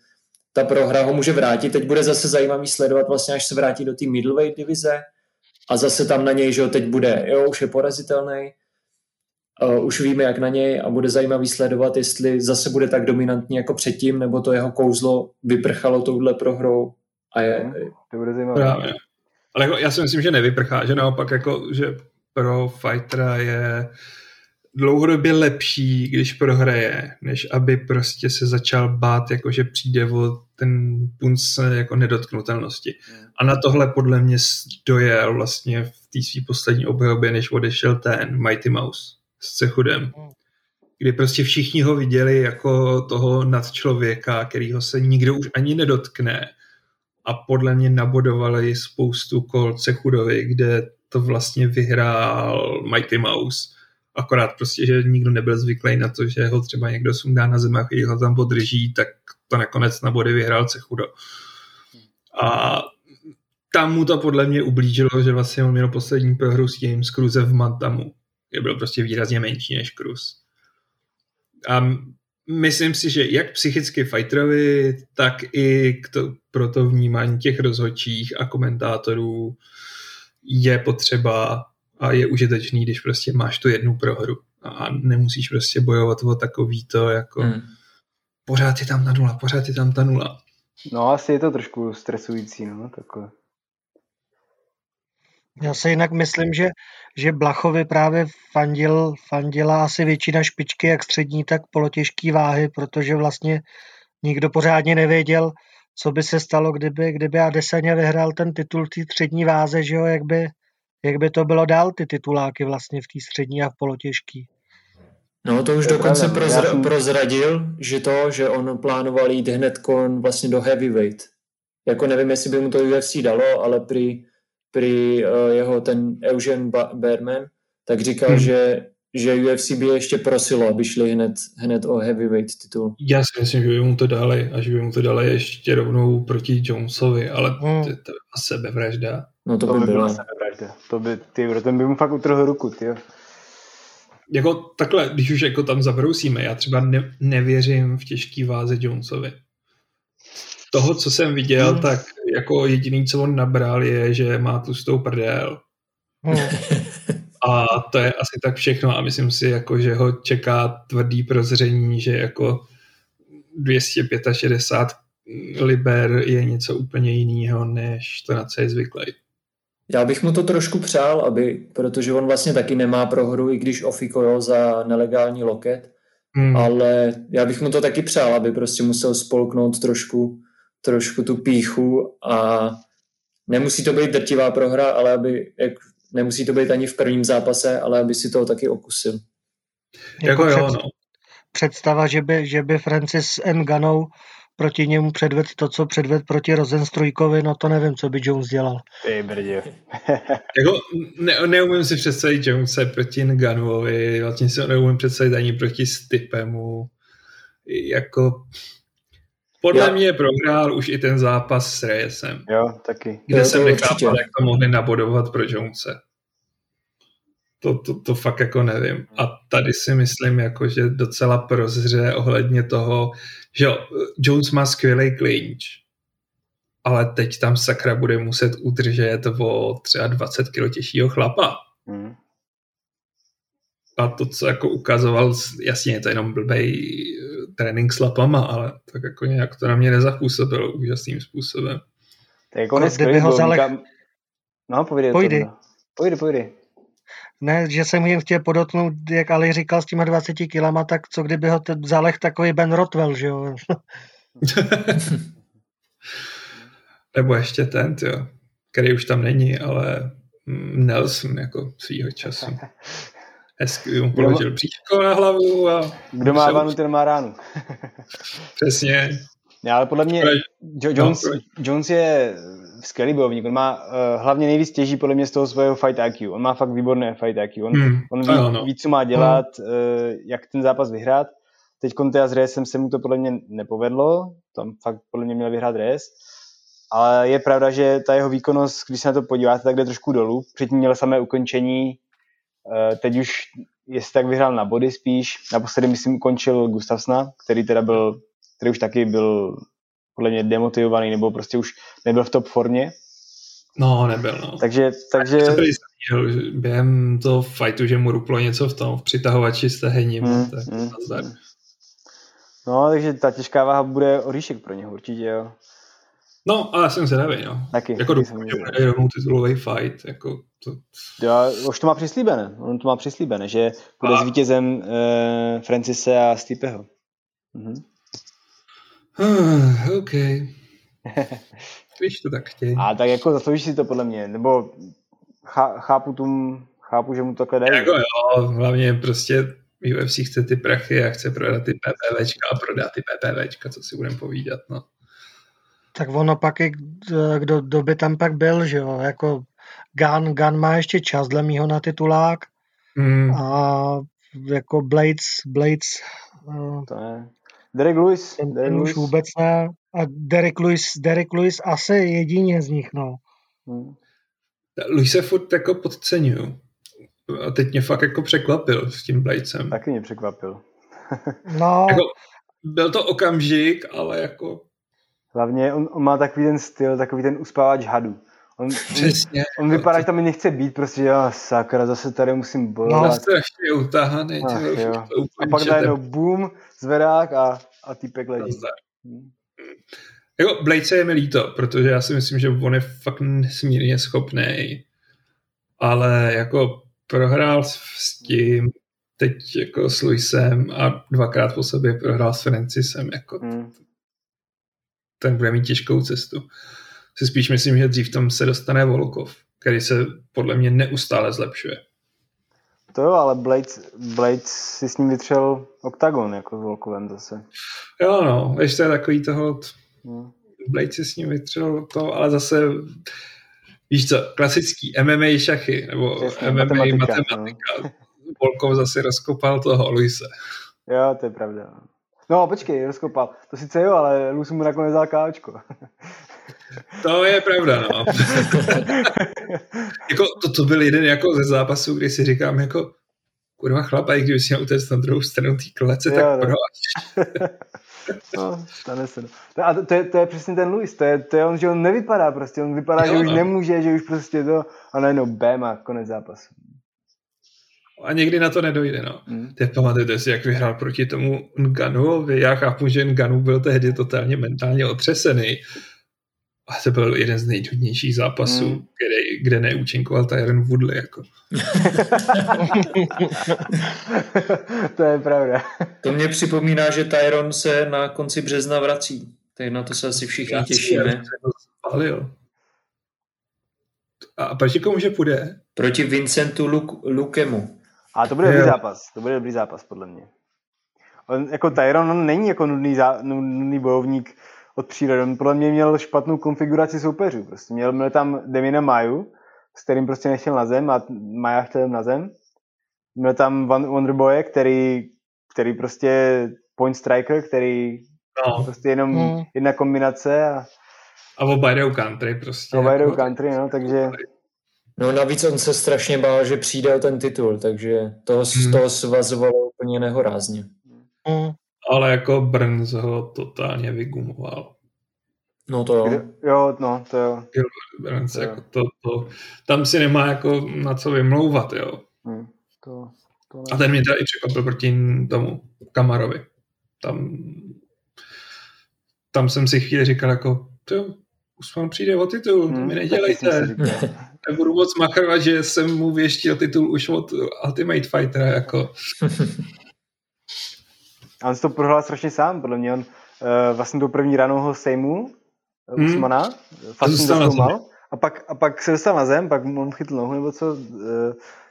ta prohra ho může vrátit. Teď bude zase zajímavý sledovat vlastně, až se vrátí do té middleweight divize a zase tam na něj, že jo, teď bude, jo, už je porazitelný, už víme, jak na něj a bude zajímavý sledovat, jestli zase bude tak dominantní jako předtím, nebo to jeho kouzlo vyprchalo touhle prohrou a je... To bude zajímavé. Právě. Ale jako, já si myslím, že nevyprchá, že naopak jako, že pro fightera je dlouhodobě lepší, když prohraje, než aby prostě se začal bát, jakože přijde o ten punc jako nedotknutelnosti. A na tohle podle mě dojel vlastně v té své poslední obhajobě, než odešel ten Mighty Mouse s Cechudem, kdy prostě všichni ho viděli jako toho nadčlověka, kterýho se nikdo už ani nedotkne. A podle mě nabodovali spoustu kol Cechudovi, kde to vlastně vyhrál Mighty Mouse. Akorát prostě, že nikdo nebyl zvyklý na to, že ho třeba někdo sundá na zemách, když ho tam podrží, tak to nakonec na body vyhrál Cejudo. A tam mu to podle mě ublížilo, že vlastně on měl poslední prohru s James Cruzem v Mantamu, kde byl prostě výrazně menší než Cruz. A myslím si, že jak psychicky fighterovi, tak i pro to vnímání těch rozhodčích a komentátorů je potřeba a je užitečný, když prostě máš tu jednu prohru a nemusíš prostě bojovat o takový to, jako pořád je tam ta nula, pořád je tam ta nula. No asi je to trošku stresující, no, takhle. Já se jinak myslím, že Blachovi právě fandila asi většina špičky, jak střední, tak polotěžký váhy, protože vlastně nikdo pořádně nevěděl, co by se stalo, kdyby Adesanya vyhrál ten titul té střední váze, že jo, jak by to bylo dál, ty tituláky vlastně v té střední a v polotěžký. No to už dokonce prozradil, že on plánoval jít hned vlastně do heavyweight. Jako nevím, jestli by mu to UFC dalo, ale při jeho ten Eugen Berman, tak říkal, že UFC by ještě prosilo, aby šli hned o heavyweight titul. Já si myslím, že by mu to dali a že by mu to dali ještě rovnou proti Jonesovi, ale to je sebevražda. No to by byla sebevražda. Ten by mu fakt utrhl ruku, tyjo. Jako takhle, když už jako tam zabrousíme, já třeba nevěřím v těžký váze Jonesovi. Toho, co jsem viděl, tak jako jediný, co on nabral, je, že má tlustou prdel. A to je asi tak všechno a myslím si, jako, že ho čeká tvrdý prozření, že jako 265 liber je něco úplně jiného, než to, na co je zvyklý. Já bych mu to trošku přál, protože on vlastně taky nemá prohru, i když ofikoval za nelegální loket, ale já bych mu to taky přál, aby prostě musel spolknout trošku tu pýchu a nemusí to být drtivá prohra, ale nemusí to být ani v prvním zápase, ale aby si toho taky okusil. Jako jo, no. Představa, že by Francis Ngannou proti němu předvedl to, co předvedl proti Rozenstruikovi, no to nevím, co by Jones dělal. Ty brdě. Jako neumím si představit Jonese proti Ngannouovi, vlastně si neumím představit ani proti Stipemu. Jako... Podle mě prohrál už i ten zápas s Reyesem. Jo, taky. Kde jsem nechápal, jak to mohli nabodovat pro Jonese. To fakt jako nevím. A tady si myslím, jako, že docela prozře ohledně toho, že Jones má skvělý clinch, ale teď tam sakra bude muset udržet o třeba 20 kilo těžšího chlapa. A to, co jako ukazoval, jasně je to jenom blbej trénink s lapama, ale tak jako nějak to na mě nezapůsobilo úžasným způsobem. Tak on je skvělý. No, pojdi. Ne, že jsem jim chtěl podotknout, jak Ali říkal s těma 20 kilama, tak co kdyby ho zaleh takový Ben Rothwell, že jo? Nebo ještě ten, jo, který už tam není, ale Nelson jako svýho času. Hezky mu položil příčko na hlavu a... Kdo má vanu, ten má ránu. Přesně. Já, ale podle mě Jones je skvělý bojovník. On má hlavně nejvíc těží podle mě z toho svého fight IQ. On má fakt výborné fight IQ. On ví, co má dělat, jak ten zápas vyhrát. Teď s Reyesem se mu to podle mě nepovedlo. Tam fakt podle mě měl vyhrát Reyes. Ale je pravda, že ta jeho výkonnost, když se na to podíváte, tak jde trošku dolů. Předtím měl samé ukončení. Teď už, jestli tak vyhrál na body spíš. Naposledy, myslím, ukončil Gustafsona, který už taky byl podle mě demotivovaný, nebo prostě už nebyl v top formě. No, nebyl, no. Takže... Během toho fightu, že mu ruplo něco v tom, v přitahovači s tahením. No, takže ta těžká váha bude oříšek pro něho určitě, jo. No, ale jsem zvědavý, no. Taky. Jako doufám, že bude rovnou titulový fight, jako to... Jo, už to má přislíbené, že bude vítězem Francise a Stipeho. Mhm. OK. Když to tak chtějí. A tak jako zasloužíš si to podle mě, nebo chápu, že mu to dají. Jako jo, hlavně prostě UFC chce ty prachy a chce prodat ty PPVčka a prodá ty PPVčka, co si budeme povídat, no. Tak ono pak i kdo by tam pak byl, že jo, jako Gunn má ještě čas dle mýho na titulák a jako Blades to je... Derek Lewis. Vůbec ne. A Derek Lewis asi jedině z nich, no. Luise furt jako podceňuju. A teď mě fakt jako překvapil s tím Bladesem. Taky mě překvapil. No. Jako, byl to okamžik, ale jako... Hlavně on má takový ten styl, takový ten uspávač hadu. Přesně. On vypadá, že tam nechce být, prostě sakra, zase tady musím bojovat. No, strašně utáhaný. A pak najednou boom, zvedák a týpek ledí. Jako Bladese je mi líto, protože já si myslím, že on je fakt nesmírně schopný, ale jako prohrál s tím teď jako s Luisem a dvakrát po sobě prohrál s Francisem. Jako ten bude mít těžkou cestu. Si spíš myslím, že dřív tam se dostane Volkov, který se podle mě neustále zlepšuje. To jo, ale Blades si s ním vytřel oktagon, jako s Volkovem zase. Jo, no, ještě je takový toho... Blades si s ním vytřel to, ale zase, víš co, klasický MMA šachy, nebo přesně, MMA matematika. No. Volkov zase rozkopal toho Luise. Jo, to je pravda. No, počkej, rozkopal. To sice jo, ale Luis mu nakonec dal káčko. To je pravda, no. Jako, to byl jeden jako ze zápasů, kdy si říkám, jako, kurva chlapa, i kdyby si měl utéct na druhou stranu té klece, jo, tak proč? No, stane se. No, a to je přesně ten Luis, to je on, že on nevypadá prostě, on vypadá, jo, že už nemůže, že už prostě to, a najednou bém a konec zápasu. A někdy na to nedojde, no. Teď pamatujete si, jak vyhrál proti tomu Ngannouovi, já chápu, že Ngannou byl tehdy totálně mentálně otřesený, a to byl jeden z nejdůležitějších zápasů, kde neúčinkoval Tyron Woodley. Jako. To je pravda. To mě připomíná, že Tyron se na konci března vrací. Tak na to se asi všichni těšíme. A proti komu že půjde? Proti Vincentu Lukemu. A to bude dobrý zápas. To bude dobrý zápas, podle mě. On, jako Tyron, on není jako nudný bojovník od přírody. On podle mě měl špatnou konfiguraci soupeřů. Prostě měl tam Demiana Maju, s kterým prostě nechtěl na zem a Maja chtěl na zem. Měl tam Wonderboye, který prostě point striker, který prostě jenom jedna kombinace. A oba jdou country prostě. Oba jdou country, no, takže No navíc on se strašně bál, že přijde o ten titul, takže toho svazovalo úplně nehorázně. Ale jako Burns ho totálně vygumoval. No to jo. Burns, jako to. Tam si nemá jako na co vymlouvat, jo. A ten mě teda i překvapil proti tomu Kamarovi. Tam jsem si chvíli říkal jako, Usman přijde o titul, to mi nedělejte. Nebudu moc machrovat, že jsem mu věštil titul už od Ultimate Fightera, jako. A on si to prohrál strašně sám, podle mě. On vlastně tu první ráno ho sejmul Usmana, a pak se dostal na zem, pak on chytl nohu nebo co,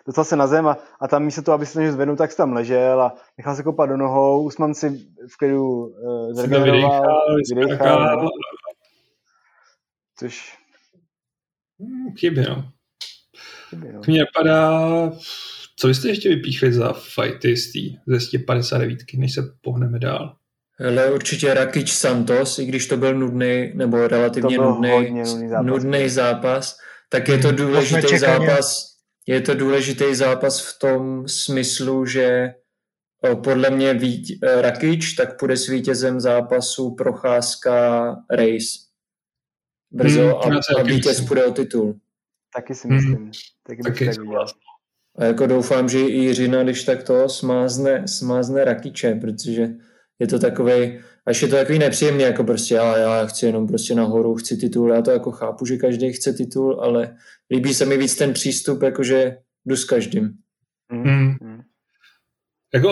dostal se na zem a tam místo toho, aby se to zvednul, tak se tam ležel a nechal se kopat do nohou. Usman si v klidu zregeneroval, vydechal. Což... Chyby, no. K mně padá... Co jste ještě vypíchli za fighty ze 159, než se pohneme dál? Ale určitě Rakic Santos, i když to byl nudný, nebo relativně nudný zápas, tak je to důležitý zápas. Je to důležitý zápas v tom smyslu, že podle mě Rakic tak půjde s vítězem zápasu Procházka Reyes. Brzo a vítěz půjde o titul. Taky si myslím. A jako doufám, že i Jiřina, když tak to smázne Rakiče, protože je to takovej, až je to takový nepříjemný, jako prostě já chci jenom prostě nahoru, chci titul, já to jako chápu, že každý chce titul, ale líbí se mi víc ten přístup, jakože jdu s každým. Jako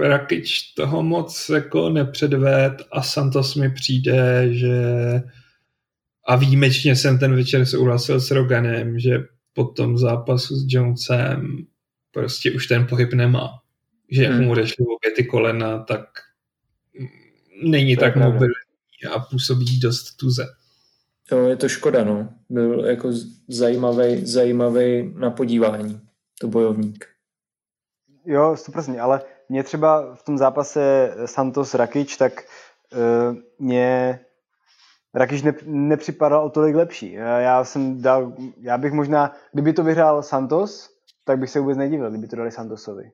Rakič toho moc jako nepředved a Santos mi přijde, že a výjimečně jsem ten večer souhlasil s Roganem, že po tom zápasu s Jonesem prostě už ten pohyb nemá. Že jak mu odešly obě ty kolena, tak není tak mobilní a působí dost tuze. Jo, je to škoda, no. Byl jako zajímavý na podívání, to bojovník. Jo, 100%, ale mě třeba v tom zápase Santos-Rakič, tak mě Rakič nepřipadal o tolik lepší. Já bych možná, kdyby to vyhrál Santos, tak bych se vůbec nedivil, kdyby to dali Santosovi.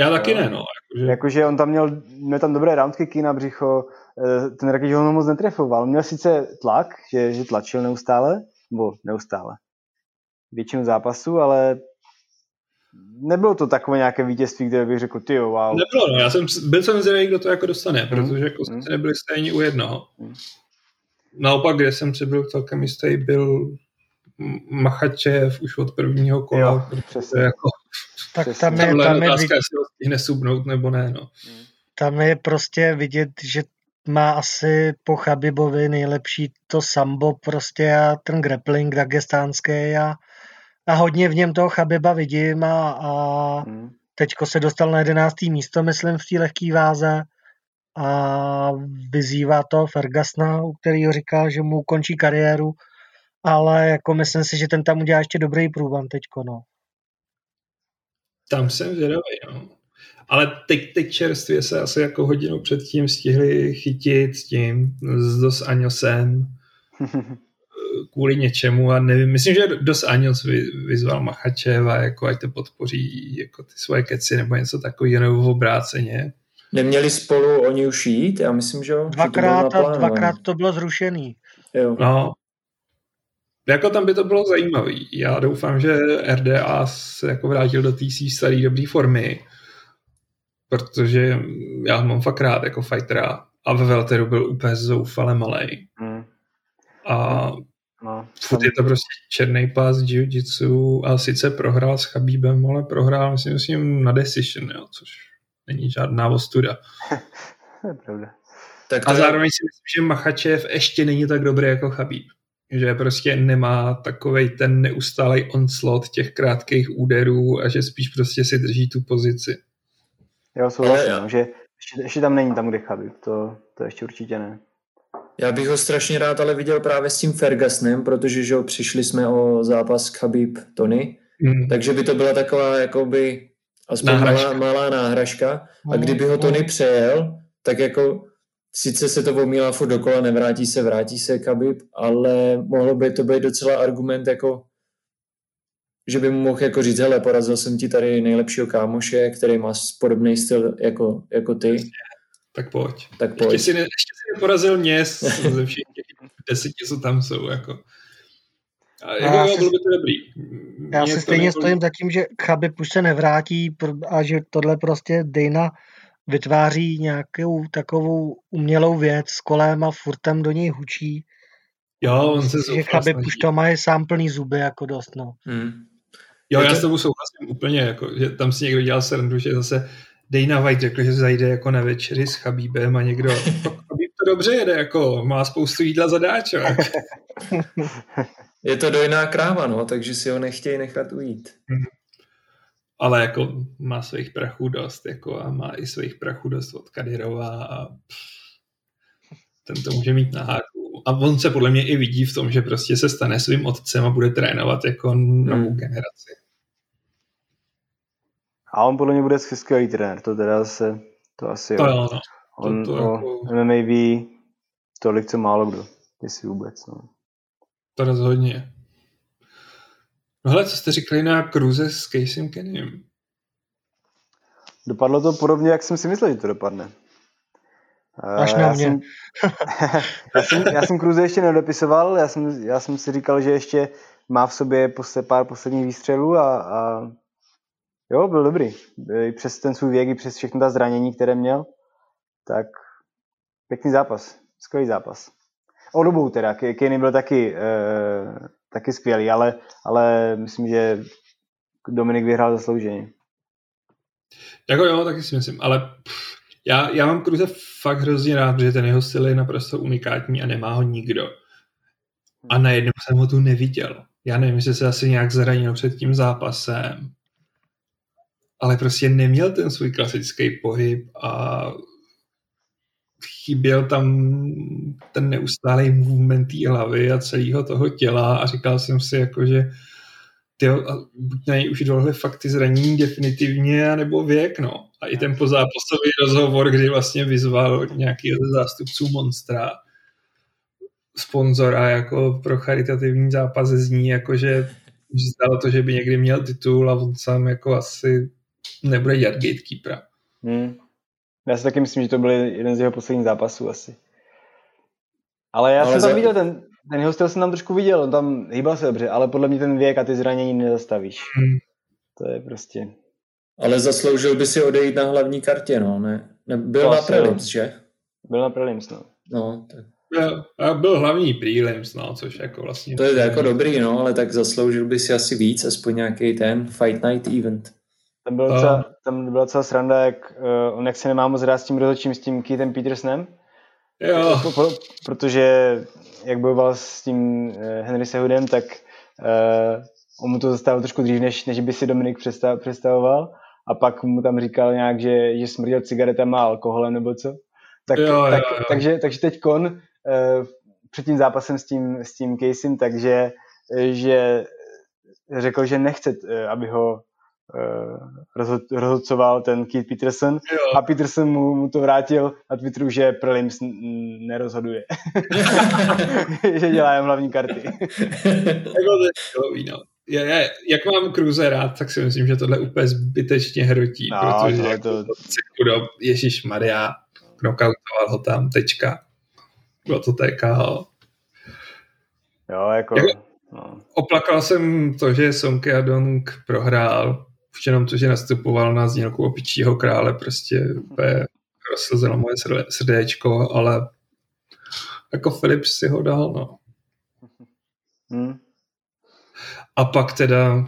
Já taky ne, no. Jakože on tam měl tam dobré roundkicky na břicho, ten Rakič ho moc netrefoval. Měl sice tlak, že tlačil neustále, většinu zápasu, ale nebylo to takové nějaké vítězství, kde bych řekl, wow. Nebylo, no, byl jsem zvědavý, kdo to jako dostane, protože jako se nebyli stejně u jednoho. Naopak, kde jsem si byl celkem jistý, byl Machachev už od prvního kola. Jo, přesně. Jako, tak tam je otázka, jestli ho stihne subnout nebo ne. No. Tam je prostě vidět, že má asi po Chabibovi nejlepší to sambo prostě a ten grappling dagestánský a hodně v něm toho Chabiba vidím a teďko se dostal na 11. místo, myslím, v té lehké váze a vyzývá to Fergusona, u kterého říká, že mu končí kariéru, ale jako myslím si, že ten tam udělá ještě dobrý průvan teďko, no. Tam jsem zvědavý, no. Ale teď čerstvě se asi jako hodinu předtím stihli chytit s tím, s Dos Anjosem kvůli něčemu a nevím, myslím, že Dos Anjos vyzval Machačeva, jako ať to podpoří jako ty svoje keci nebo něco takového nebo v obráceně. Neměli spolu oni už jít? Já myslím, že dvakrát to bylo zrušený. Jo. No, jako tam by to bylo zajímavý. Já doufám, že RDA se jako vrátil do té staré dobré formy, protože já mám fakt rád jako fightera a ve welteru byl úplně zoufale malej. A furt je to prostě černý pás jiu-jitsu a sice prohrál s Chabíbem, ale prohrál myslím s ním na decision, jo, což není žádná ostuda. To je pravda. Tak to a zároveň si myslím, že Machačev ještě není tak dobrý jako Chabíb. Že prostě nemá takovej ten neustálej onslaught těch krátkých úderů a že spíš prostě si drží tu pozici. Jo, souhlasím, že ještě tam není tam, kde Chabíb. To ještě určitě ne. Já bych ho strašně rád ale viděl právě s tím Fergusonem, protože že přišli jsme o zápas Khabib-Tony, takže by to byla taková jakoby aspoň malá náhražka a kdyby ho Tony přejel, tak jako sice se to omílá furt dokola, nevrátí se, vrátí se Khabib, ale mohlo by to být docela argument jako že by mu mohl jako říct, hele, porazil jsem ti tady nejlepšího kámoše, který má podobný styl jako ty. Tak pojď. Ještě si neporazil mě ze všech 10, co tam jsou. Bylo by to dobrý. Já se stejně stojím za tím, že Khabib už se nevrátí a že tohle prostě Dana vytváří nějakou takovou umělou věc s kolem a furt tam do něj hučí. Jo, on se že Khabib už to má sám plný zuby jako dost, no. Jo, já s tebou souhlasím úplně, jako, že tam si někdo dělal srandu, že zase Dana White řekl, že zajde jako na večeři s Khabibem a někdo, Khabib to dobře jede, jako, má spoustu jídla zadáčo. Je to dojná kráva, no, takže si ho nechtějí nechat ujít. Ale jako má svých prachů dost, jako, a má i svých prachů dost od Kadyrova a ten to může mít na háku. A on se podle mě i vidí v tom, že prostě se stane svým otcem a bude trénovat jako novou generaci. A on podle mě bude skvělý trenér, to teda se, to asi to jo. Jo, no. On MMA ví tolik, co málo kdo, jestli vůbec. No. To rozhodně. No hele, co jste říkali na Cruze s Caseym Kennedym? Dopadlo to podobně, jak jsem si myslel, že to dopadne. Až na mě. Já jsem Cruze ještě nedopisoval, já jsem si říkal, že ještě má v sobě pár posledních výstřelů a jo, byl dobrý. I přes ten svůj věk, i přes všechny ta zranění, které měl, tak pěkný zápas, skvělý zápas. Obou teda, Kenny byl taky skvělý, ale myslím, že Dominick vyhrál zaslouženě. Jako jo, taky si myslím, ale já mám Cruze fakt hrozně rád, protože ten jeho styl je naprosto unikátní a nemá ho nikdo. A najednou jsem ho tu neviděl. Já nevím, jestli se asi nějak zranil před tím zápasem, ale prostě neměl ten svůj klasický pohyb a chyběl tam ten neustálý movement té hlavy a celého toho těla a říkal jsem si jako, že tyjo, buď na něj už dolehle fakt ty zranění definitivně, nebo věk, no. A i ten pozápasový rozhovor, kdy vlastně vyzval nějaký ze zástupců Monstra, sponzora jako pro charitativní zápas, zní jako, že zdalo to, že by někdy měl titul a on sám jako asi nebude dělat gatekeepera. Já si taky myslím, že to byl jeden z jeho posledních zápasů asi. Ale já jsem tam viděl, ten jeho styl jsem tam trošku viděl, on tam hýbal se dobře, ale podle mě ten věk a ty zranění nezastavíš. To je prostě... Ale zasloužil by si odejít na hlavní kartě, no, ne byl na prelims, že? Byl na prelims, no. Tak. Byl hlavní prelims, no, což jako vlastně... To je jako dobrý, no, ale tak zasloužil by si asi víc, aspoň nějaký ten Fight Night event. Tam byla celá sranda, jak on jak se nemá moc rád s tím rozhodčím, s tím Keithem Petersonem. Jo. Protože jak bojoval s tím Henry Cejudem, tak on mu to zastavil trošku dřív, než by si Dominick představoval. A pak mu tam říkal nějak, že smrděl cigaretama a alkoholem nebo co. Jo. Takže teď před tím zápasem s tím Caseym, takže že řekl, že nechce, aby ho rozhodcoval ten Keith Peterson, jo. A Peterson mu to vrátil na Twitteru, že prelims nerozhoduje. Že dělá jen hlavní karty. Jak mám Cruze rád, tak si myslím, že tohle úplně zbytečně hrotí, protože Cejudo, ježišmarja, knockoutoval ho tam, tečka. Bylo to TKO. Jo, Oplakal jsem to, že Song Kyadong prohrál, už jenom to, že nastupoval na znělku opičího krále, prostě rozslzelo moje srdéčko, ale jako Filip si ho dal, no. A pak teda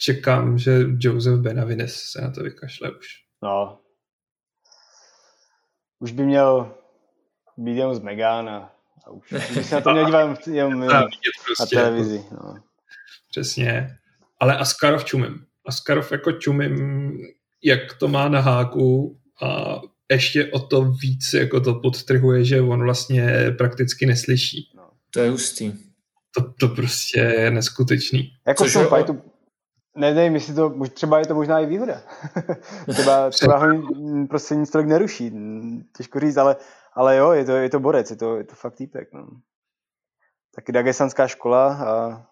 čekám, že Joseph Benavides se na to vykašle už. No. Už by měl být jenom z Megana. A už se na to nedívám na televizi. No. Přesně. Ale Askarov čumím. Askarov jako čumím, jak to má na háku a ještě o to víc jako to podtrhuje, že on vlastně prakticky neslyší. No. To je hustý. To prostě je neskutečný. Jako jsou fajtu... Nevím, jestli to... Třeba je to možná i výhoda. třeba ho prostě nic tolik neruší. Těžko říct, ale jo, je to borec, je to fakt týpek. No. Taky dagestánská škola a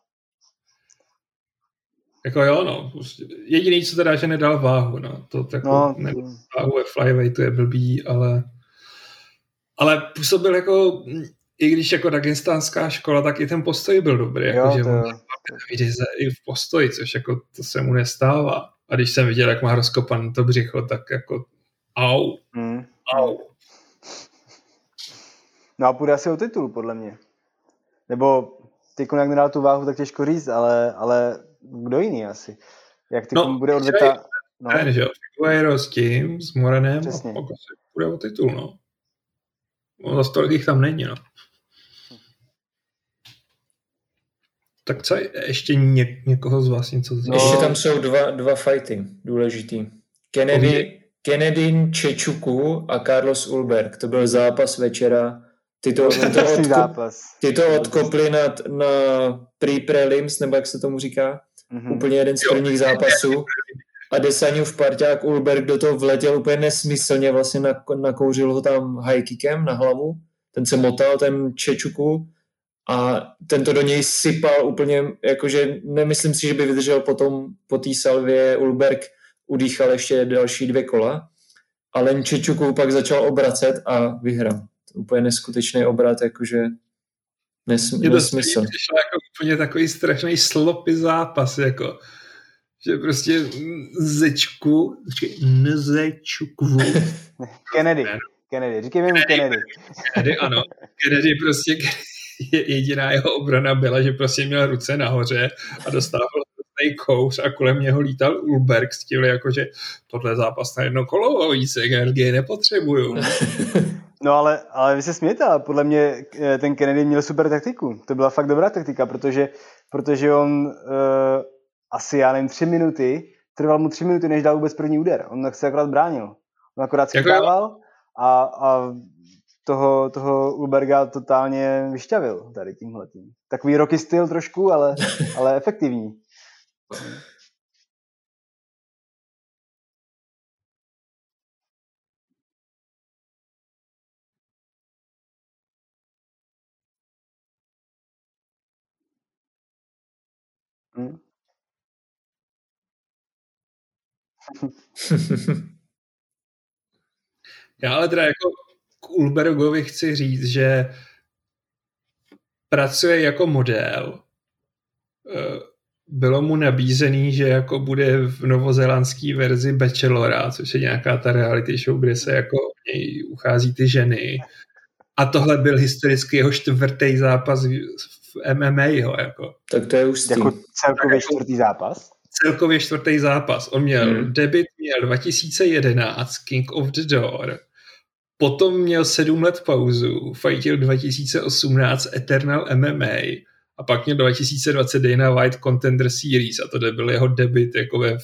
Jako jo, no. Jediný, co teda, že nedal váhu, no. To tak no, váhu ve flyweightu je blbý, ale působil jako, i když jako dagestánská škola, tak i ten postoj byl dobrý. Jo, jako, že on vyjde i v postoji, což jako to se mu nestává. A když jsem viděl, jak má rozkopan to břicho, tak jako au, au. No a půjde asi o titul, podle mě. Nebo ty jak nedal tu váhu, tak těžko říct, ale kdo jiný asi? Jak ty bude odvěta... No, ten, že jo, s tím, s Moranem, přesně. A pokud se půjde o titul, no. No za tolik jich tam není, no. Tak co, ještě někoho z vás něco zjistí? Ještě tam jsou dva fighty důležitý. Kennedy Čečuku a Carlos Ulberg. To byl zápas večera. Ty to odkopli na pre-prelims, nebo jak se tomu říká. Mm-hmm. Úplně jeden z prvních zápasů. A Adesanyu v parťák, Ulberg do toho vletěl úplně nesmyslně, vlastně nakouřil ho tam high kickem na hlavu. Ten se motal, ten Čečuku. A ten to do něj sypal úplně, jakože nemyslím si, že by vydržel potom po té salvě. Ulberg udýchal ještě další 2 kola, ale Nčečuku pak začal obracet a vyhrál. To úplně neskutečný obrat, jakože nesmysl. Je to jako úplně takový strašný slopy zápas, jako že prostě nezečukvu. Kennedy, říkejme mu Kennedy. Kennedy, ano. Kennedy prostě... Jediná jeho obrana byla, že prostě měl ruce nahoře a dostával ten kouř a kolem něho lítal Ulberg s tím, jakože tohle zápas na jedno kolo, víc energie nepotřebuju. No ale vy se smějete, ale podle mě ten Kennedy měl super taktiku. To byla fakt dobrá taktika, protože on asi, já nevím, 3 minuty, trval mu 3 minuty, než dal vůbec první úder. On se akorát bránil. On akorát schytával a toho Ulberga totálně vyšťavil tady tímhletím. Takový rocky styl trošku, ale efektivní. Já ale teda jako k Ulbergovi chci říct, že pracuje jako model. Bylo mu nabízený, že jako bude v novozélandské verzi Bachelora, což je nějaká ta reality show, kde se jako uchází ty ženy. A tohle byl historicky jeho 4. zápas v MMA. Jako. Tak to je už jako celkově 4. zápas? Celkově 4. zápas. On měl debut, měl 2011 King of the Door. Potom měl 7 let pauzu, fightil 2018 Eternal MMA a pak měl 2020 Dana White Contender Series a to byl jeho debut jako ve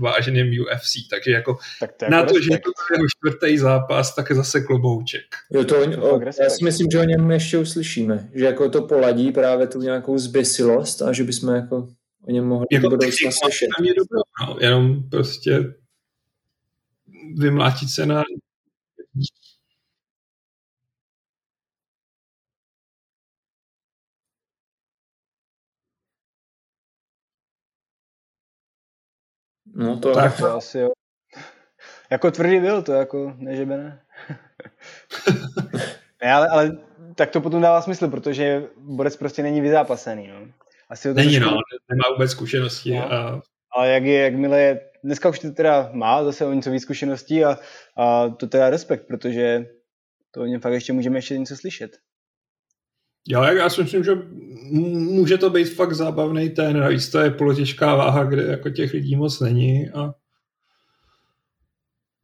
váženém UFC, takže jako tak na to, že je to jeho 4. zápas, tak je zase klobouček. Jo, já si myslím, že o něm ještě uslyšíme, že jako to poladí právě tu nějakou zběsilost a že bychom jako o něm mohli do budoucna slyšet. Tam je dobré, no, jenom prostě vymlátit se na... No to tak to asi jo. Jako tvrdý byl to, jako nežebené. Ne, ale tak to potom dává smysl, protože borec prostě není vyzápasený. No. Asi není trošku... no, nemá vůbec zkušenosti. No. A... Ale jakmile je, dneska už to teda má zase o něco víc zkušeností a to teda respekt, protože to o něm fakt ještě můžeme ještě něco slyšet. Já si myslím, že může to být fakt zábavný ten, navíc to je polotěžká váha, kde jako těch lidí moc není a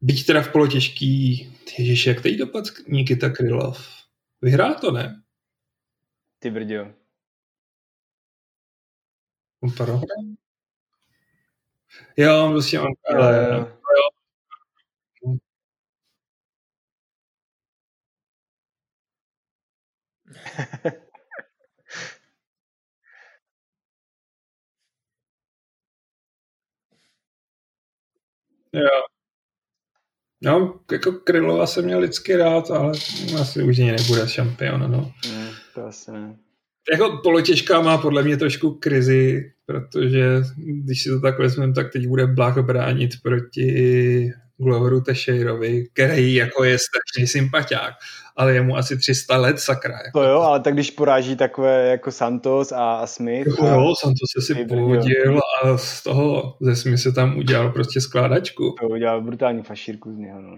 byť teda v polotěžký, ježiš, jak teď dopad Nikita Krylov? Vyhrá to, ne? Ty brďo. Pardon? Jo, prostě mám Karla. Jo. No, jako Krylova jsem měl lidsky rád, ale asi už nebude šampion, no. Ne, to asi ne. Jako polotěžká má podle mě trošku krizi, protože když si to tak vezmeme, tak teď bude Blach bránit proti Gloveru Teixeirovi, který jako je strašný sympaťák, ale je mu asi 300 let, sakra. Jako. To jo, ale tak když poráží takové jako Santos a Smith. Jo, Santos se si pohodil a z toho ze Smith se tam udělal prostě skládačku. To udělal brutální fašírku z něho. No,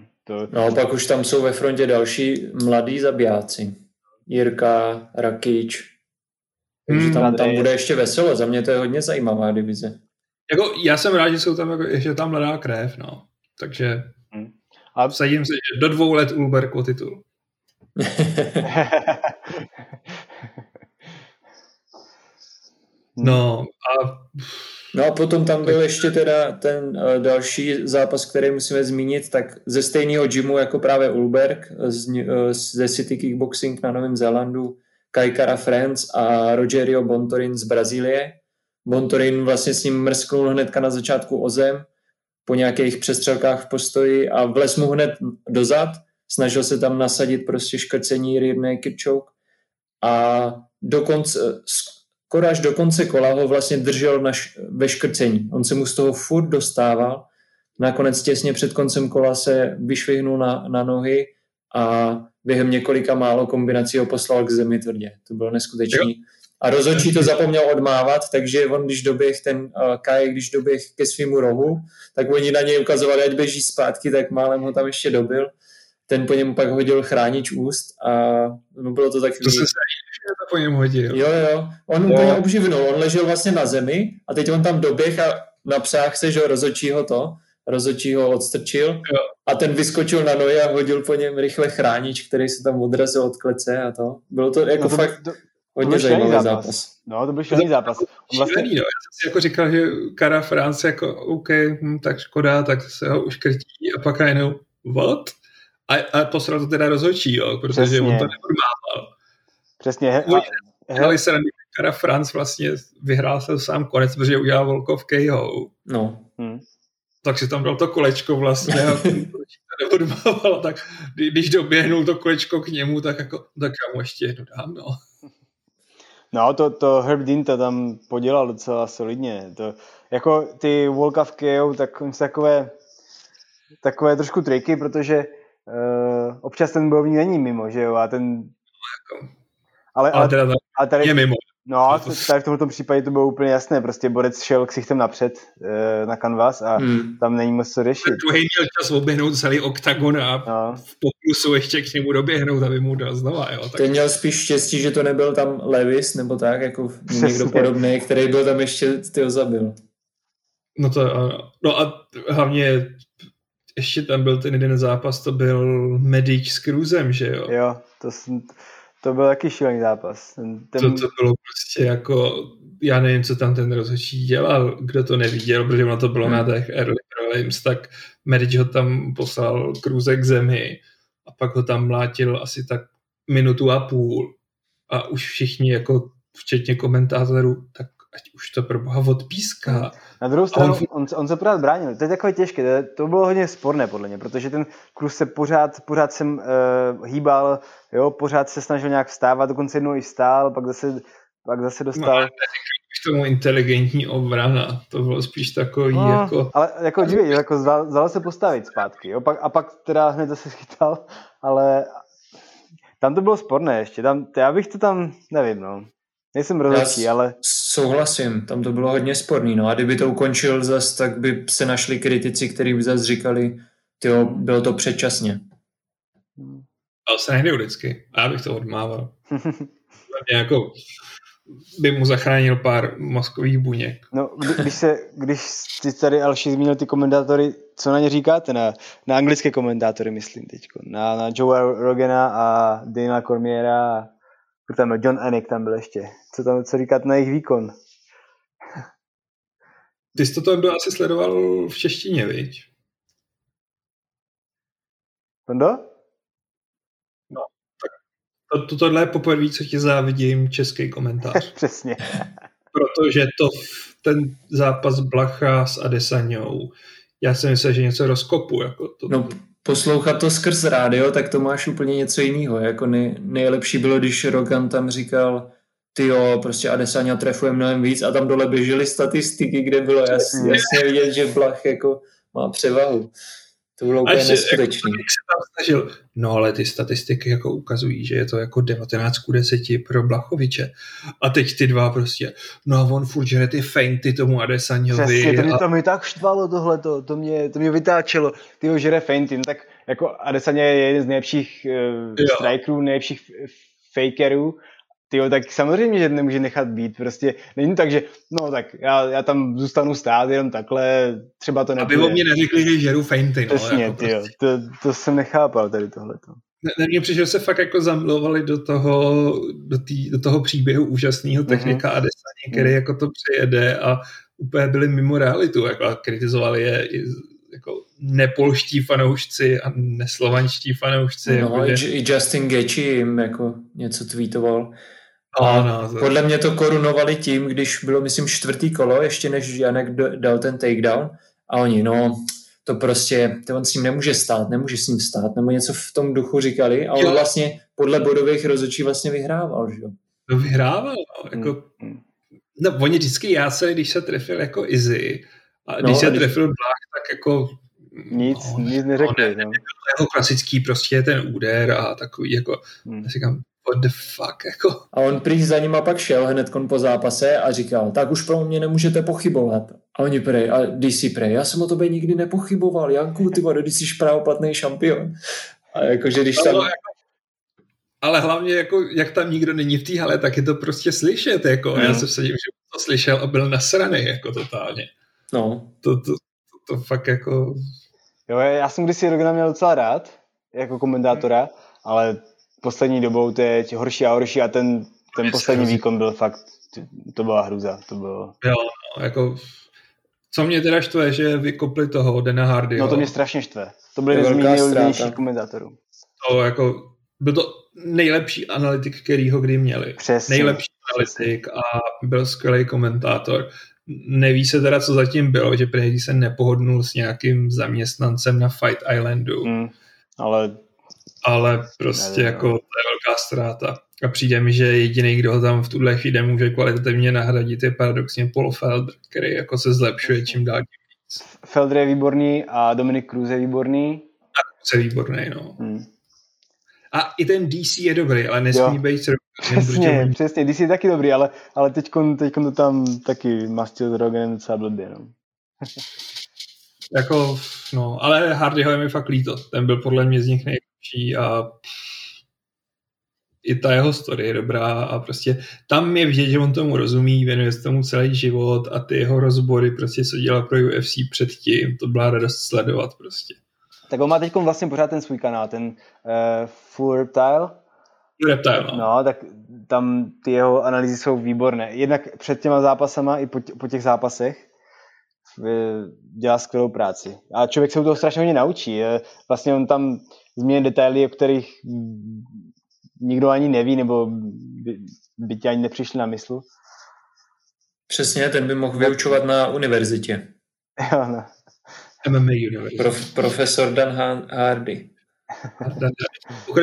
no pak už tam jsou ve frontě další mladí zabijáci. Jirka, Rakič. Takže tam bude ještě veselo. Za mě to je hodně zajímavá divize. Jako, já jsem rád, že jsou tam, jako, ještě tam mladá krev, no. Takže a vsadím se, že do 2 let Ulberg o titul. No a potom tam byl ještě teda ten další zápas, který musíme zmínit, tak ze stejného gymu jako právě Ulberg, ze City Kickboxing na Novém Zélandu, Kai Kara-France a Rogerio Bontorin z Brazílie. Bontorin vlastně s ním mrsknul hnedka na začátku o zem, po nějakých přestřelkách v postoji a vlez mu hned dozad, snažil se tam nasadit prostě škrcení rear naked choke a skoro až do konce kola ho vlastně držel ve škrcení. On se mu z toho furt dostával, nakonec těsně před koncem kola se vyšvihnul na nohy a během několika málo kombinací ho poslal k zemi tvrdě. To bylo neskutečný. A rozhodčí to zapomněl odmávat, takže on, když doběh Kai, když doběh ke svýmu rohu, tak oni na něj ukazovali, ať běží zpátky, tak málem ho tam ještě dobil. Ten po něm pak hodil chránič úst a bylo to takový... To se po něm hodil. Jo. On úplně obživnul, on ležel vlastně na zemi a teď on tam doběh a napřáhl se, že rozhodčí ho odstrčil a ten vyskočil na nohy a hodil po něm rychle chránič, který se tam odrazil od klece a to. Bylo to jako fakt... Hodně zajímavý zápas. No, to byl šílený zápas. Vlastně... Já jsem si jako říkal, že Kara-France jako OK, tak škoda, tak se ho uškrtí a pak jenom what? A posral to teda rozhodčí, jo, protože přesně. On to neodmával. Přesně. Ale se na Kara-France vlastně vyhrál se sám konec, protože udělal Volkov KO. No. Tak si tam dal to kolečko vlastně a neodmával. Tak když doběhnul to kolečko k němu, tak já mu ještě jednu dám, no. No, to Herb Dean to tam podělal docela solidně. To, jako ty Volkov KO, tak jsou takové trošku triky, protože občas ten bojovník není mimo, že jo? A ten... Ale tady je mimo. No, tady v tomto případě to bylo úplně jasné. Prostě borec šel ksichtem napřed na kanvas a tam není moc co řešit. Druhý měl čas oběhnout celý oktagon a v pokusu ještě k němu doběhnout, aby mu dal znova. Jo. Tak... Ten měl spíš štěstí, že to nebyl tam Levis nebo tak, jako přesně. Někdo podobný, který byl tam ještě, ty ho zabil. No to ano. No a hlavně ještě tam byl ten jeden zápas, to byl Medič s Cruzem, že jo? Jo, to byl taky šílený zápas. To bylo prostě jako, já nevím, co tam ten rozhodčí dělal, kdo to neviděl, protože ono to bylo na těch early prelims, tak Medic ho tam poslal Cruze k zemi a pak ho tam mlátil asi tak 1,5 minuty a už všichni, jako včetně komentátorů, tak ať už to proboha odpíská. Na druhou stranu, on se pořád bránil. To je takové těžké, to bylo hodně sporné podle mě, protože ten Cruz se pořád sem hýbal, jo, pořád se snažil nějak vstávat, dokonce jednou i vstál, pak zase dostal... No, k tomu inteligentní obrana, to bylo spíš takový jako... Ale jako dívej, jako zdalo se postavit zpátky, jo, pak teda hned zase chytal, ale tam to bylo sporné ještě, já bych to tam, nevím, no. Nejsem rozhodčí, ale... Souhlasím, tam to bylo hodně sporný, no a kdyby to ukončil zas, tak by se našli kritici, kteří by zas říkali, tyjo, bylo to předčasně. Ale se nejde vždycky, a já bych to odmával. Jako by mu zachránil pár mozkových buněk. No, když ty tady Alši zmínil ty komentátory, co na ně říkáte? Na anglické komentátory, myslím teď. Na Joe Rogana a Dana Cormiera a John Anik tam byl ještě. Co říkat na jejich výkon? Ty jsi to asi sledoval v češtině, viď? Tondo? No, tak tohle je poprvé, co ti závidím, český komentář. Přesně. Protože ten zápas Blacha s Adesaňou, já si myslel, že něco rozkopu. Jako to... No. Poslouchat to skrz rádio, tak to máš úplně něco jiného. Jako nejlepší bylo, když Rogan tam říkal, tyjo, prostě Adesanya trefuje mnohem víc a tam dole běžely statistiky, kde bylo jasně vidět, že Blach jako má převahu. To bylo úplně neskutečný. Jako, no ale ty statistiky jako ukazují, že je to jako 19:10 pro Blachoviče. A teď ty dva prostě, no a on furt žere ty feinty tomu Adesanyovi. Přesně, to mě tak štvalo tohleto, to mě vytáčelo. Ty ho žere feinty, no tak jako Adesanya je jeden z nejlepších strikerů, nejlepších fakerů. Tyjo, tak samozřejmě, že nemůže nechat být. Prostě není tak, že no tak já tam zůstanu stát jenom takhle, třeba to nepůjde. Aby o mě neřekli, že žeru feinty. Přesně, no, jako prostě. To jsem nechápal tady tohleto. Ne, mně přišlo, že se fakt jako zamlovali do toho příběhu úžasného technika Adesanya, který jako to přejede a úplně byli mimo realitu. Jako a kritizovali je jako nepolští fanoušci a neslovanští fanoušci. No jako, že... i Justin Gaethje jim jako něco tweetoval. A podle mě to korunovali tím, když bylo, myslím, 4. kolo, ještě než Janek dal ten takedown a oni, to prostě, on s ním nemůže s ním stát, nebo něco v tom duchu říkali a on vlastně podle bodových rozhodčí vlastně vyhrával, že jo? No vyhrával, jako, no oni vždycky jásali, když se trefil jako Izzy a když se trefil Blach, tak jako... Nic neřekne. No. Jako klasický prostě ten úder a takový jako, říkám, what the fuck, jako. A on prý za nima pak šel hnedkon po zápase a říkal, tak už pro mě nemůžete pochybovat. A oni prej, a DC prej, já jsem o tobě nikdy nepochyboval, Janku, ty vado, když jsi právoplatný šampion. A jakože když tam... Ale hlavně, jako, jak tam nikdo není v té hale, tak je to prostě slyšet, jako. A já se vsadím, že to slyšel a byl nasranej, jako totálně. No. To fakt, jako... Jo, já jsem kdysi Rogana měl docela rád, jako komentátora, ale... poslední dobou teď horší a horší a ten poslední výkon byl fakt, to byla hruza, to bylo. Jo, jako, co mě teda štve, že vykopli toho Dana Hardyho. No to mě strašně štve, to byly nejzmínější komentátorů. To jako, byl to nejlepší analytik, který ho kdy měli. Přesně. Nejlepší analytik a byl skvělý komentátor. Neví se teda, co zatím bylo, že prý se nepohodnul s nějakým zaměstnancem na Fight Islandu. Ale prostě jako to je velká ztráta. A přijde mi, že jediný, kdo ho tam v tuhle chvíli může kvalitativně nahradit, je paradoxně Paul Felder, který jako se zlepšuje čím dál tím víc. Felder je výborný a Dominick Cruz je výborný. A Cruz je výborný, no. A i ten DC je dobrý, ale nesmí být s Roganem. Přesně, DC je taky dobrý, ale teďkon to tam taky mastil s Roganem docela blbě, no. Jako, no, ale Hardyho je mi fakt líto. Ten byl podle mě z nich nejlepší a i ta jeho story je dobrá a prostě tam je vidět, že on tomu rozumí, věnuje se tomu celý život a ty jeho rozbory, prostě co dělal pro UFC předtím, to byla radost sledovat prostě. Tak on má teď vlastně pořád ten svůj kanál, ten Full Reptile. No, tak tam ty jeho analýzy jsou výborné. Jednak před těma zápasama i po těch zápasech dělá skvělou práci. A člověk se u toho strašně hodně naučí. Vlastně on tam změní detaily, o kterých nikdo ani neví, nebo by ti ani nepřišli na mysl. Přesně, ten by mohl vyučovat na univerzitě. Jo, no. MMA univerzitě. Profesor Dan Hardy.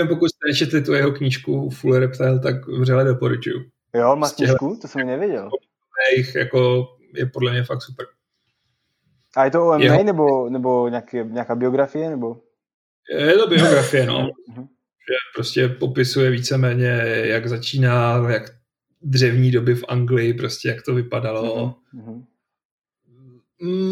Pokud jste nečetli tu jeho knížku Full Reptile, tak vřele doporučuju. Jo, má knížku? To jsem nevěděl. Jako je podle mě fakt super. A je to o MMA nebo nějaká biografie? Nebo? Je to biografie, no. Prostě popisuje víceméně, jak začíná, jak dřevní doby v Anglii, prostě jak to vypadalo.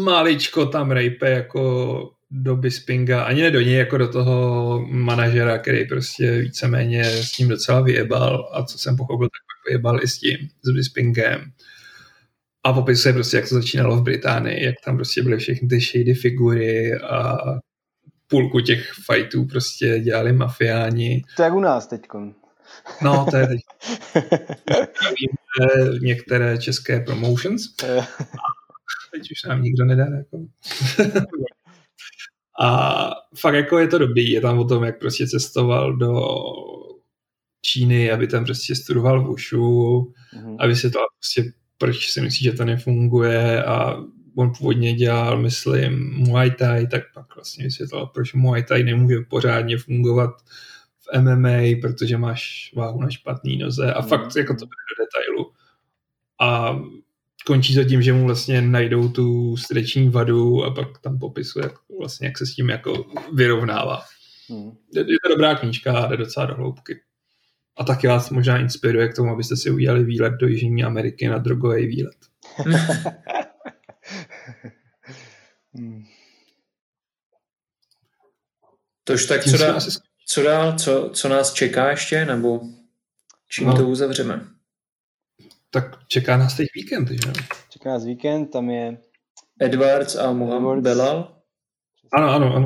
Maličko tam rejpe jako do Bispinga, ani ne do něj, jako do toho manažera, který prostě víceméně s ním docela vyjebal a co jsem pochopil, tak vyjebal i s tím, s Bispingem. A popisuje prostě, jak to začínalo v Británii, jak tam prostě byly všechny ty shady figury a půlku těch fightů prostě dělali mafiáni. To je jak u nás teďkon. No, to je teď. Některé české promotions. Teď už nám nikdo nedá. Jako. A fakt jako je to dobrý. Je tam o tom, jak prostě cestoval do Číny, aby tam prostě studoval vůšu, aby se to prostě proč si myslí, že to nefunguje a on původně dělal, myslím, Muay Thai, tak pak vlastně vysvětlal, proč Muay Thai nemůže pořádně fungovat v v MMA, protože máš váhu na špatný noze a fakt jako to bude do detailu. A končí to tím, že mu vlastně najdou tu srdeční vadu a pak tam popisuje, jak, vlastně, jak se s tím jako vyrovnává. Je to dobrá knížka a jde docela do hloubky. A taky vás možná inspiruje k tomu, abyste si udělali výlet do Jižní Ameriky na drogový výlet. Tož tak co dál? Co nás čeká ještě? Nebo čím to uzavřeme? Tak čeká nás teď víkend, že? Čeká nás víkend, tam je Edwards a Muhammad Belal. Ano.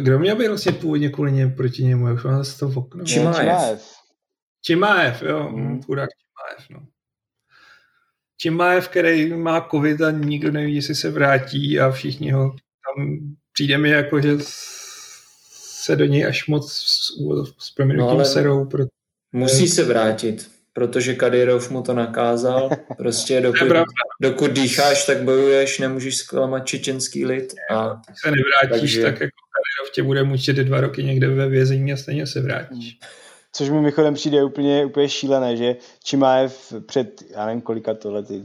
Kdo měl být vlastně původně kvůli němu proti němu? Už mám zase to v okno. Chimaev, jo. Chudák Chimaev, no. Chimaev, který má covid a nikdo neví, jestli se vrátí a všichni ho tam přijde mi jako, že se do něj až moc s proměnutím serou. Musí se vrátit, protože Kadyrov mu to nakázal. Prostě dokud dýcháš, tak bojuješ, nemůžeš zklamat čečenský lid. A když se nevrátíš, tak jako Kadyrov tě bude mučit 2 roky někde ve vězení a stejně se vrátíš. Což mi mimochodem přijde úplně šílené, že Chimaev před, já nevím kolika to lety,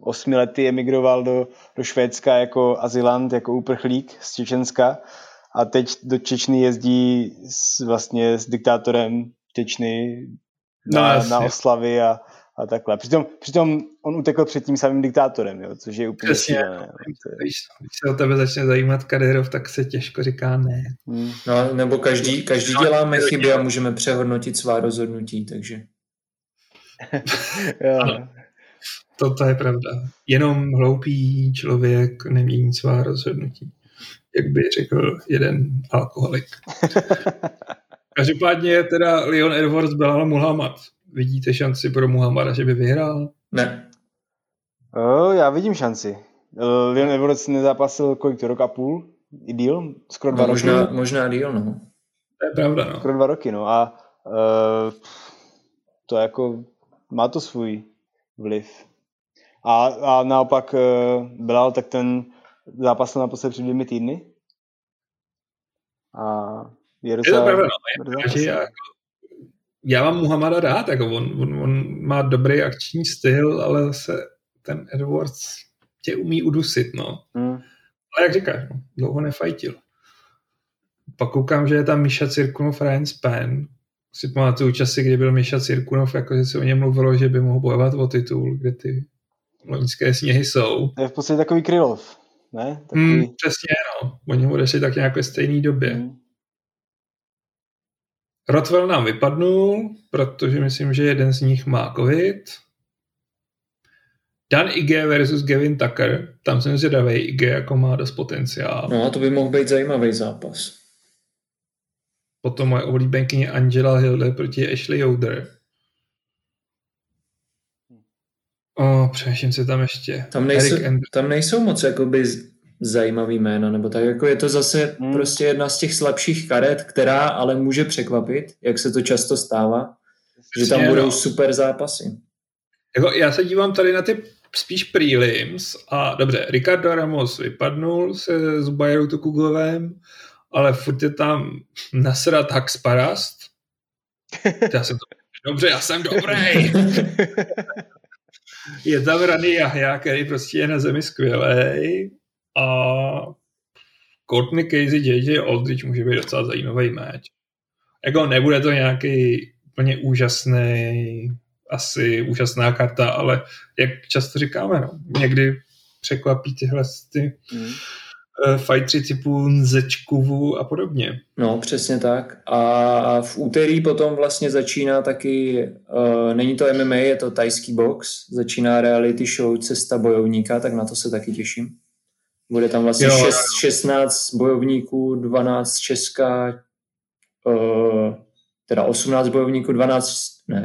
8 lety emigroval do Švédska jako azylant, jako úprchlík z Čečenska a teď do Čečny jezdí s diktátorem Čečny na oslavy a takhle. Přitom on utekl před tím samým diktátorem, jo, což je úplně šílené. Když se o tebe začne zajímat Kadyrov, tak se těžko říká ne. No, nebo každý děláme chyby a můžeme přehodnotit svá rozhodnutí, takže... Jo. To je pravda. Jenom hloupý člověk nemění svá rozhodnutí. Jak by řekl jeden alkoholik. Každopádně teda Leon Edwards Belal Muhammad. Vidíte šanci pro Muhammada, že by vyhrál? Ne. Já vidím šanci. Leon Edwards nezápasil kolik to, rok a půl? I díl? Skoro 2 roky? Možná díl, no. To je pravda, no. Skoro 2 roky, no. A to jako má to svůj vliv. A naopak Belal, tak ten zápasil naposled před 2 týdny. A je to pravda, no. Já mám Muhammada rád, jako on má dobrý akční styl, ale se ten Edwards tě umí udusit, no. Ale jak říkáš, no, dlouho nefajtil. Pak koukám, že je tam Miša Cirkunov Ryan Span. Si pamatuju časy, kdy byl Miša Cirkunov, jakože se o něm mluvilo, že by mohl bojovat o titul, kde ty loňské sněhy jsou. To je v podstatě takový Krylov, ne? Takový... přesně, no. Oni mu odešli tak nějak ve stejné době. Rothwell nám vypadnul, protože myslím, že jeden z nich má covid. Dan Ige versus Gavin Tucker. Tam jsem zvědavý, Ige jako má dost potenciál. No a to by mohl být zajímavý zápas. Potom moje oblíbenkyně Angela Hilde proti Ashley Yoder. Přeším se tam ještě. Tam nejsou moc jakoby zajímavý jména, nebo tak jako je to zase prostě jedna z těch slabších karet, která ale může překvapit, jak se to často stává, že tam budou super zápasy. Jako já se dívám tady na ty spíš prelims a dobře, Ricardo Ramos vypadnul se s Bajerou Tukuglovem, ale furt je tam nasrat Haksparast. Já jsem dobrý! Je tam Rani Jahja, který prostě je na zemi skvělej. A Courtney Casey, JJ Aldridge může být docela zajímavý match. Jako nebude to nějaký úplně úžasný, asi úžasná karta, ale jak často říkáme, no, někdy překvapí tyhle fightři typu Nzečkuvu a podobně. No, přesně tak. A v úterý potom vlastně začíná taky, není to MMA, je to tajský box, začíná reality show Cesta bojovníka, tak na to se taky těším. Bude tam vlastně 16 bojovníků, 12 Česka, teda 18 bojovníků,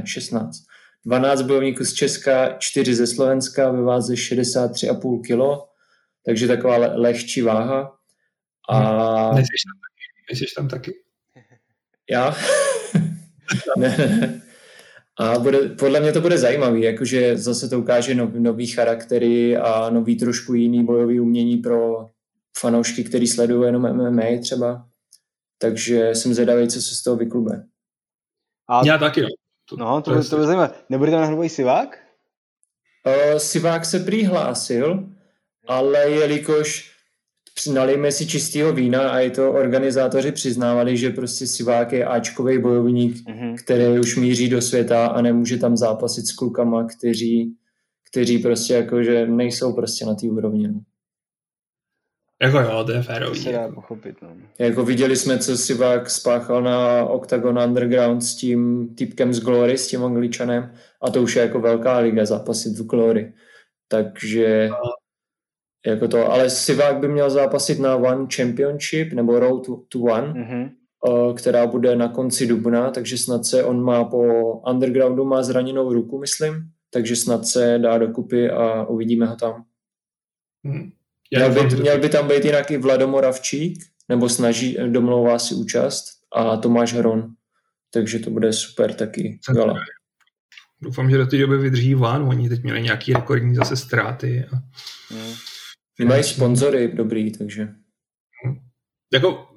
16. 12 bojovníků z Česka, 4 ze Slovenska, ve váze 63,5 kilo, takže taková lehčí váha. A... Nejseš tam taky? Já? Ne. A podle mě to bude zajímavý, jakože zase to ukáže nový charaktery a nový trošku jiný bojový umění pro fanoušky, který sledují jenom MMA třeba. Takže jsem zvědavý, co se z toho vyklube. Já taky. No, to bylo zajímavé. Nebude tam nahrubý Sivák? Sivák se přihlásil, ale jelikož nalijeme si čistého vína a i to organizátoři přiznávali, že prostě Sivák je áčkovej bojovník, který už míří do světa a nemůže tam zápasit s klukama, kteří prostě jakože nejsou prostě na té úrovni. No. Jako jo, to je férový. To se dá pochopit, no. Jako viděli jsme, co Sivák spáchal na Octagon Underground s tím typkem z Glory, s tím Angličanem, a to už je jako velká liga zápasit v Glory. Takže jako to, ale Sivák by měl zápasit na One Championship, nebo Road to One, která bude na konci dubna, takže snad se on má po Undergroundu má zraněnou ruku, myslím, takže snad se dá dokupy a uvidíme ho tam. Měl by tam být jinak i Vlado Moravčík, nebo domlouvá si účast, a Tomáš Hron. Takže to bude super taky. Gala. Doufám, že do té doby vydrží Van, oni teď měli nějaký rekordní zase ztráty. A... Mají sponzory dobrý, takže... Jako,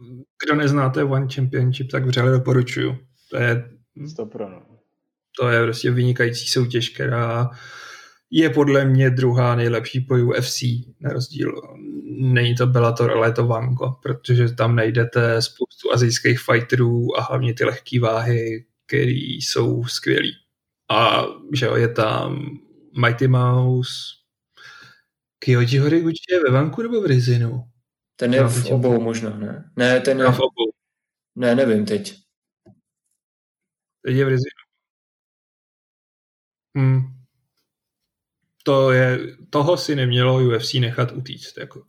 kdo neznáte One Championship, tak vřele doporučuju. To je... To je prostě vynikající soutěž, která... je podle mě druhá nejlepší po UFC, na rozdíl. Není to Bellator, ale je to Vanko, protože tam najdete spoustu asijských fighterů a hlavně ty lehké váhy, které jsou skvělý. A že jo, je tam Mighty Mouse, Kyoji Horiguchi je ve Vanku nebo v Rizinu? Ten je v obou možná, ne? Ne, ten je v obou. Ne, nevím teď. Teď je v Rizinu. Toho si nemělo UFC nechat utíct. Jako.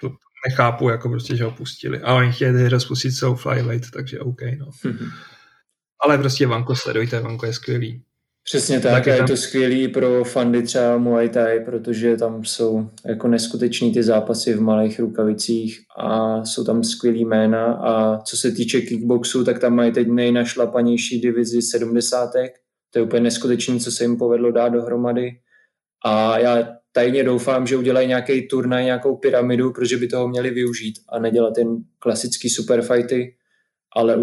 To nechápu, jako prostě, že ho pustili. A oni chtěli rozpustit celou flyweight, takže OK. No. Ale prostě Vanko sledujte, Vanko je skvělý. Přesně tak, je tam... to skvělý pro fandy třeba Muay Thai, protože tam jsou jako neskuteční ty zápasy v malých rukavicích a jsou tam skvělý jména, a co se týče kickboxu, tak tam mají teď nejnašlapanější divizi 70. To je úplně neskutečný, co se jim povedlo dát dohromady. A já tajně doufám, že udělají nějaký turnaj, nějakou pyramidu, protože by toho měli využít a nedělat jen klasický superfighty, ale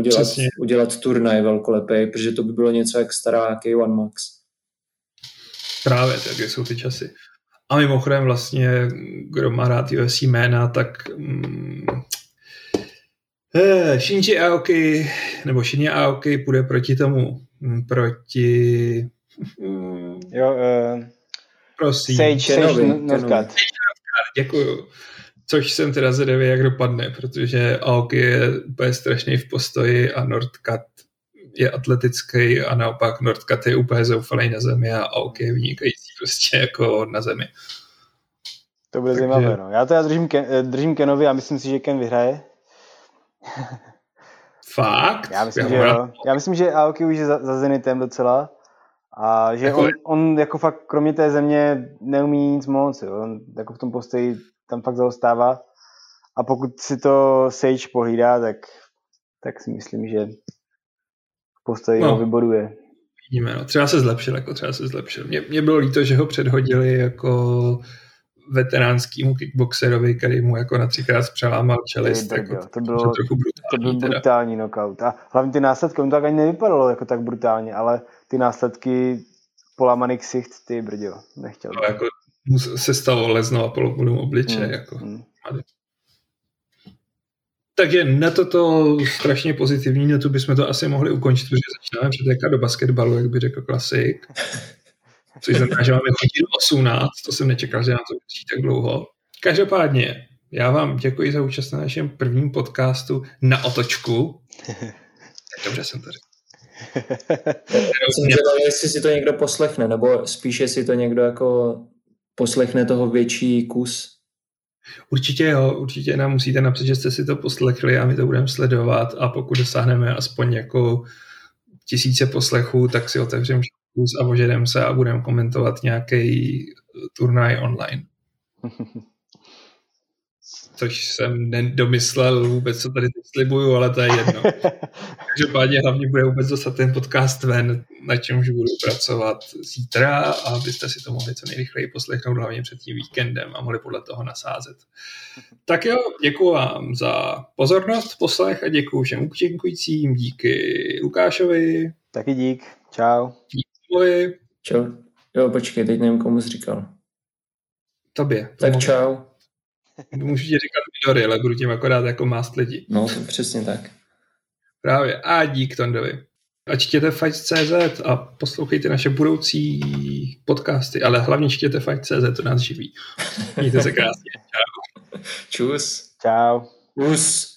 udělat turnaj velkolepej, protože to by bylo něco jak stará K1 Max. Právě, takže jsou ty časy. A mimochodem vlastně, kdo má rád UFC jména, tak... Shinji Aoki, nebo Shinya Aoki půjde proti jo, prosím. Sage Northcutt. Děkuju. Což jsem teda zvědavý, jak dopadne, protože Aoki je úplně strašný v postoji a Northcutt je atletický, a naopak Northcutt je úplně zoufalý na zemi a Aoki je vynikající prostě jako na zemi. To bude zajímavé, no. Já teda držím Kenovi a myslím si, že Ken vyhraje. Fakt? Já myslím, že Aoki už je za Zenitem docela, a že jako... on jako fakt kromě té země neumí nic moc, jo. On jako v tom postoji tam fakt zaostává, a pokud si to Sage pohlídá, tak si myslím, že postoji ho vyboduje. Vidíme, no. Třeba se zlepšil. Mně bylo líto, že ho předhodili jako veteránskému kickboxerovi, který mu jako na 3x přelámal čelist. To byl brutální knockout. A hlavně ty následky, on to tak ani nevypadalo jako tak brutálně, ale ty následky polámaný ksicht, ty brděl, nechtěl. No, jako se stalo lezno a polomulým obličeje. Takže na toto strašně pozitivní netu bychom to asi mohli ukončit, protože začínáme přetékat do basketbalu, jak by řekl klasik. Což znamená, že máme hodinu 18, to jsem nečekal, že nám to vydrží tak dlouho. Každopádně, já vám děkuji za účast na našem prvním podcastu Na otočku. Dobře jsem tady. Jsem zvědavý, jestli si to někdo poslechne, nebo spíše si to někdo jako poslechne toho větší kus. Určitě jo, určitě nám musíte napsat, že jste si to poslechli, a my to budeme sledovat, a pokud dosáhneme aspoň jako 1000 poslechů, tak si otevřeme a ožedem se a budeme komentovat nějaký turnaj online. což jsem nedomyslel vůbec, co tady slibuju, ale to je jedno. Každopádně hlavně bude vůbec dostat ten podcast ven, na čemž budu pracovat zítra, abyste si to mohli co nejrychleji poslechnout, hlavně před tím víkendem a mohli podle toho nasázet. Tak jo, děkuju vám za pozornost, poslech a děkuju všem účinkujícím, díky Lukášovi. Taky dík, čau. Díky. Čau. Jo, počkej, teď nevím, komu jsi říkal. Tobě. Tak čau. Můžu ti říkat Midori, ale budu tím akorát jako mást lidi. No, přesně tak. Právě. A dík Tondovi. A čtěte Fight.cz a poslouchejte naše budoucí podcasty, ale hlavně čtěte Fight.cz, to nás živí. Mějte se krásně. Čau. Čus. Čau. Čus.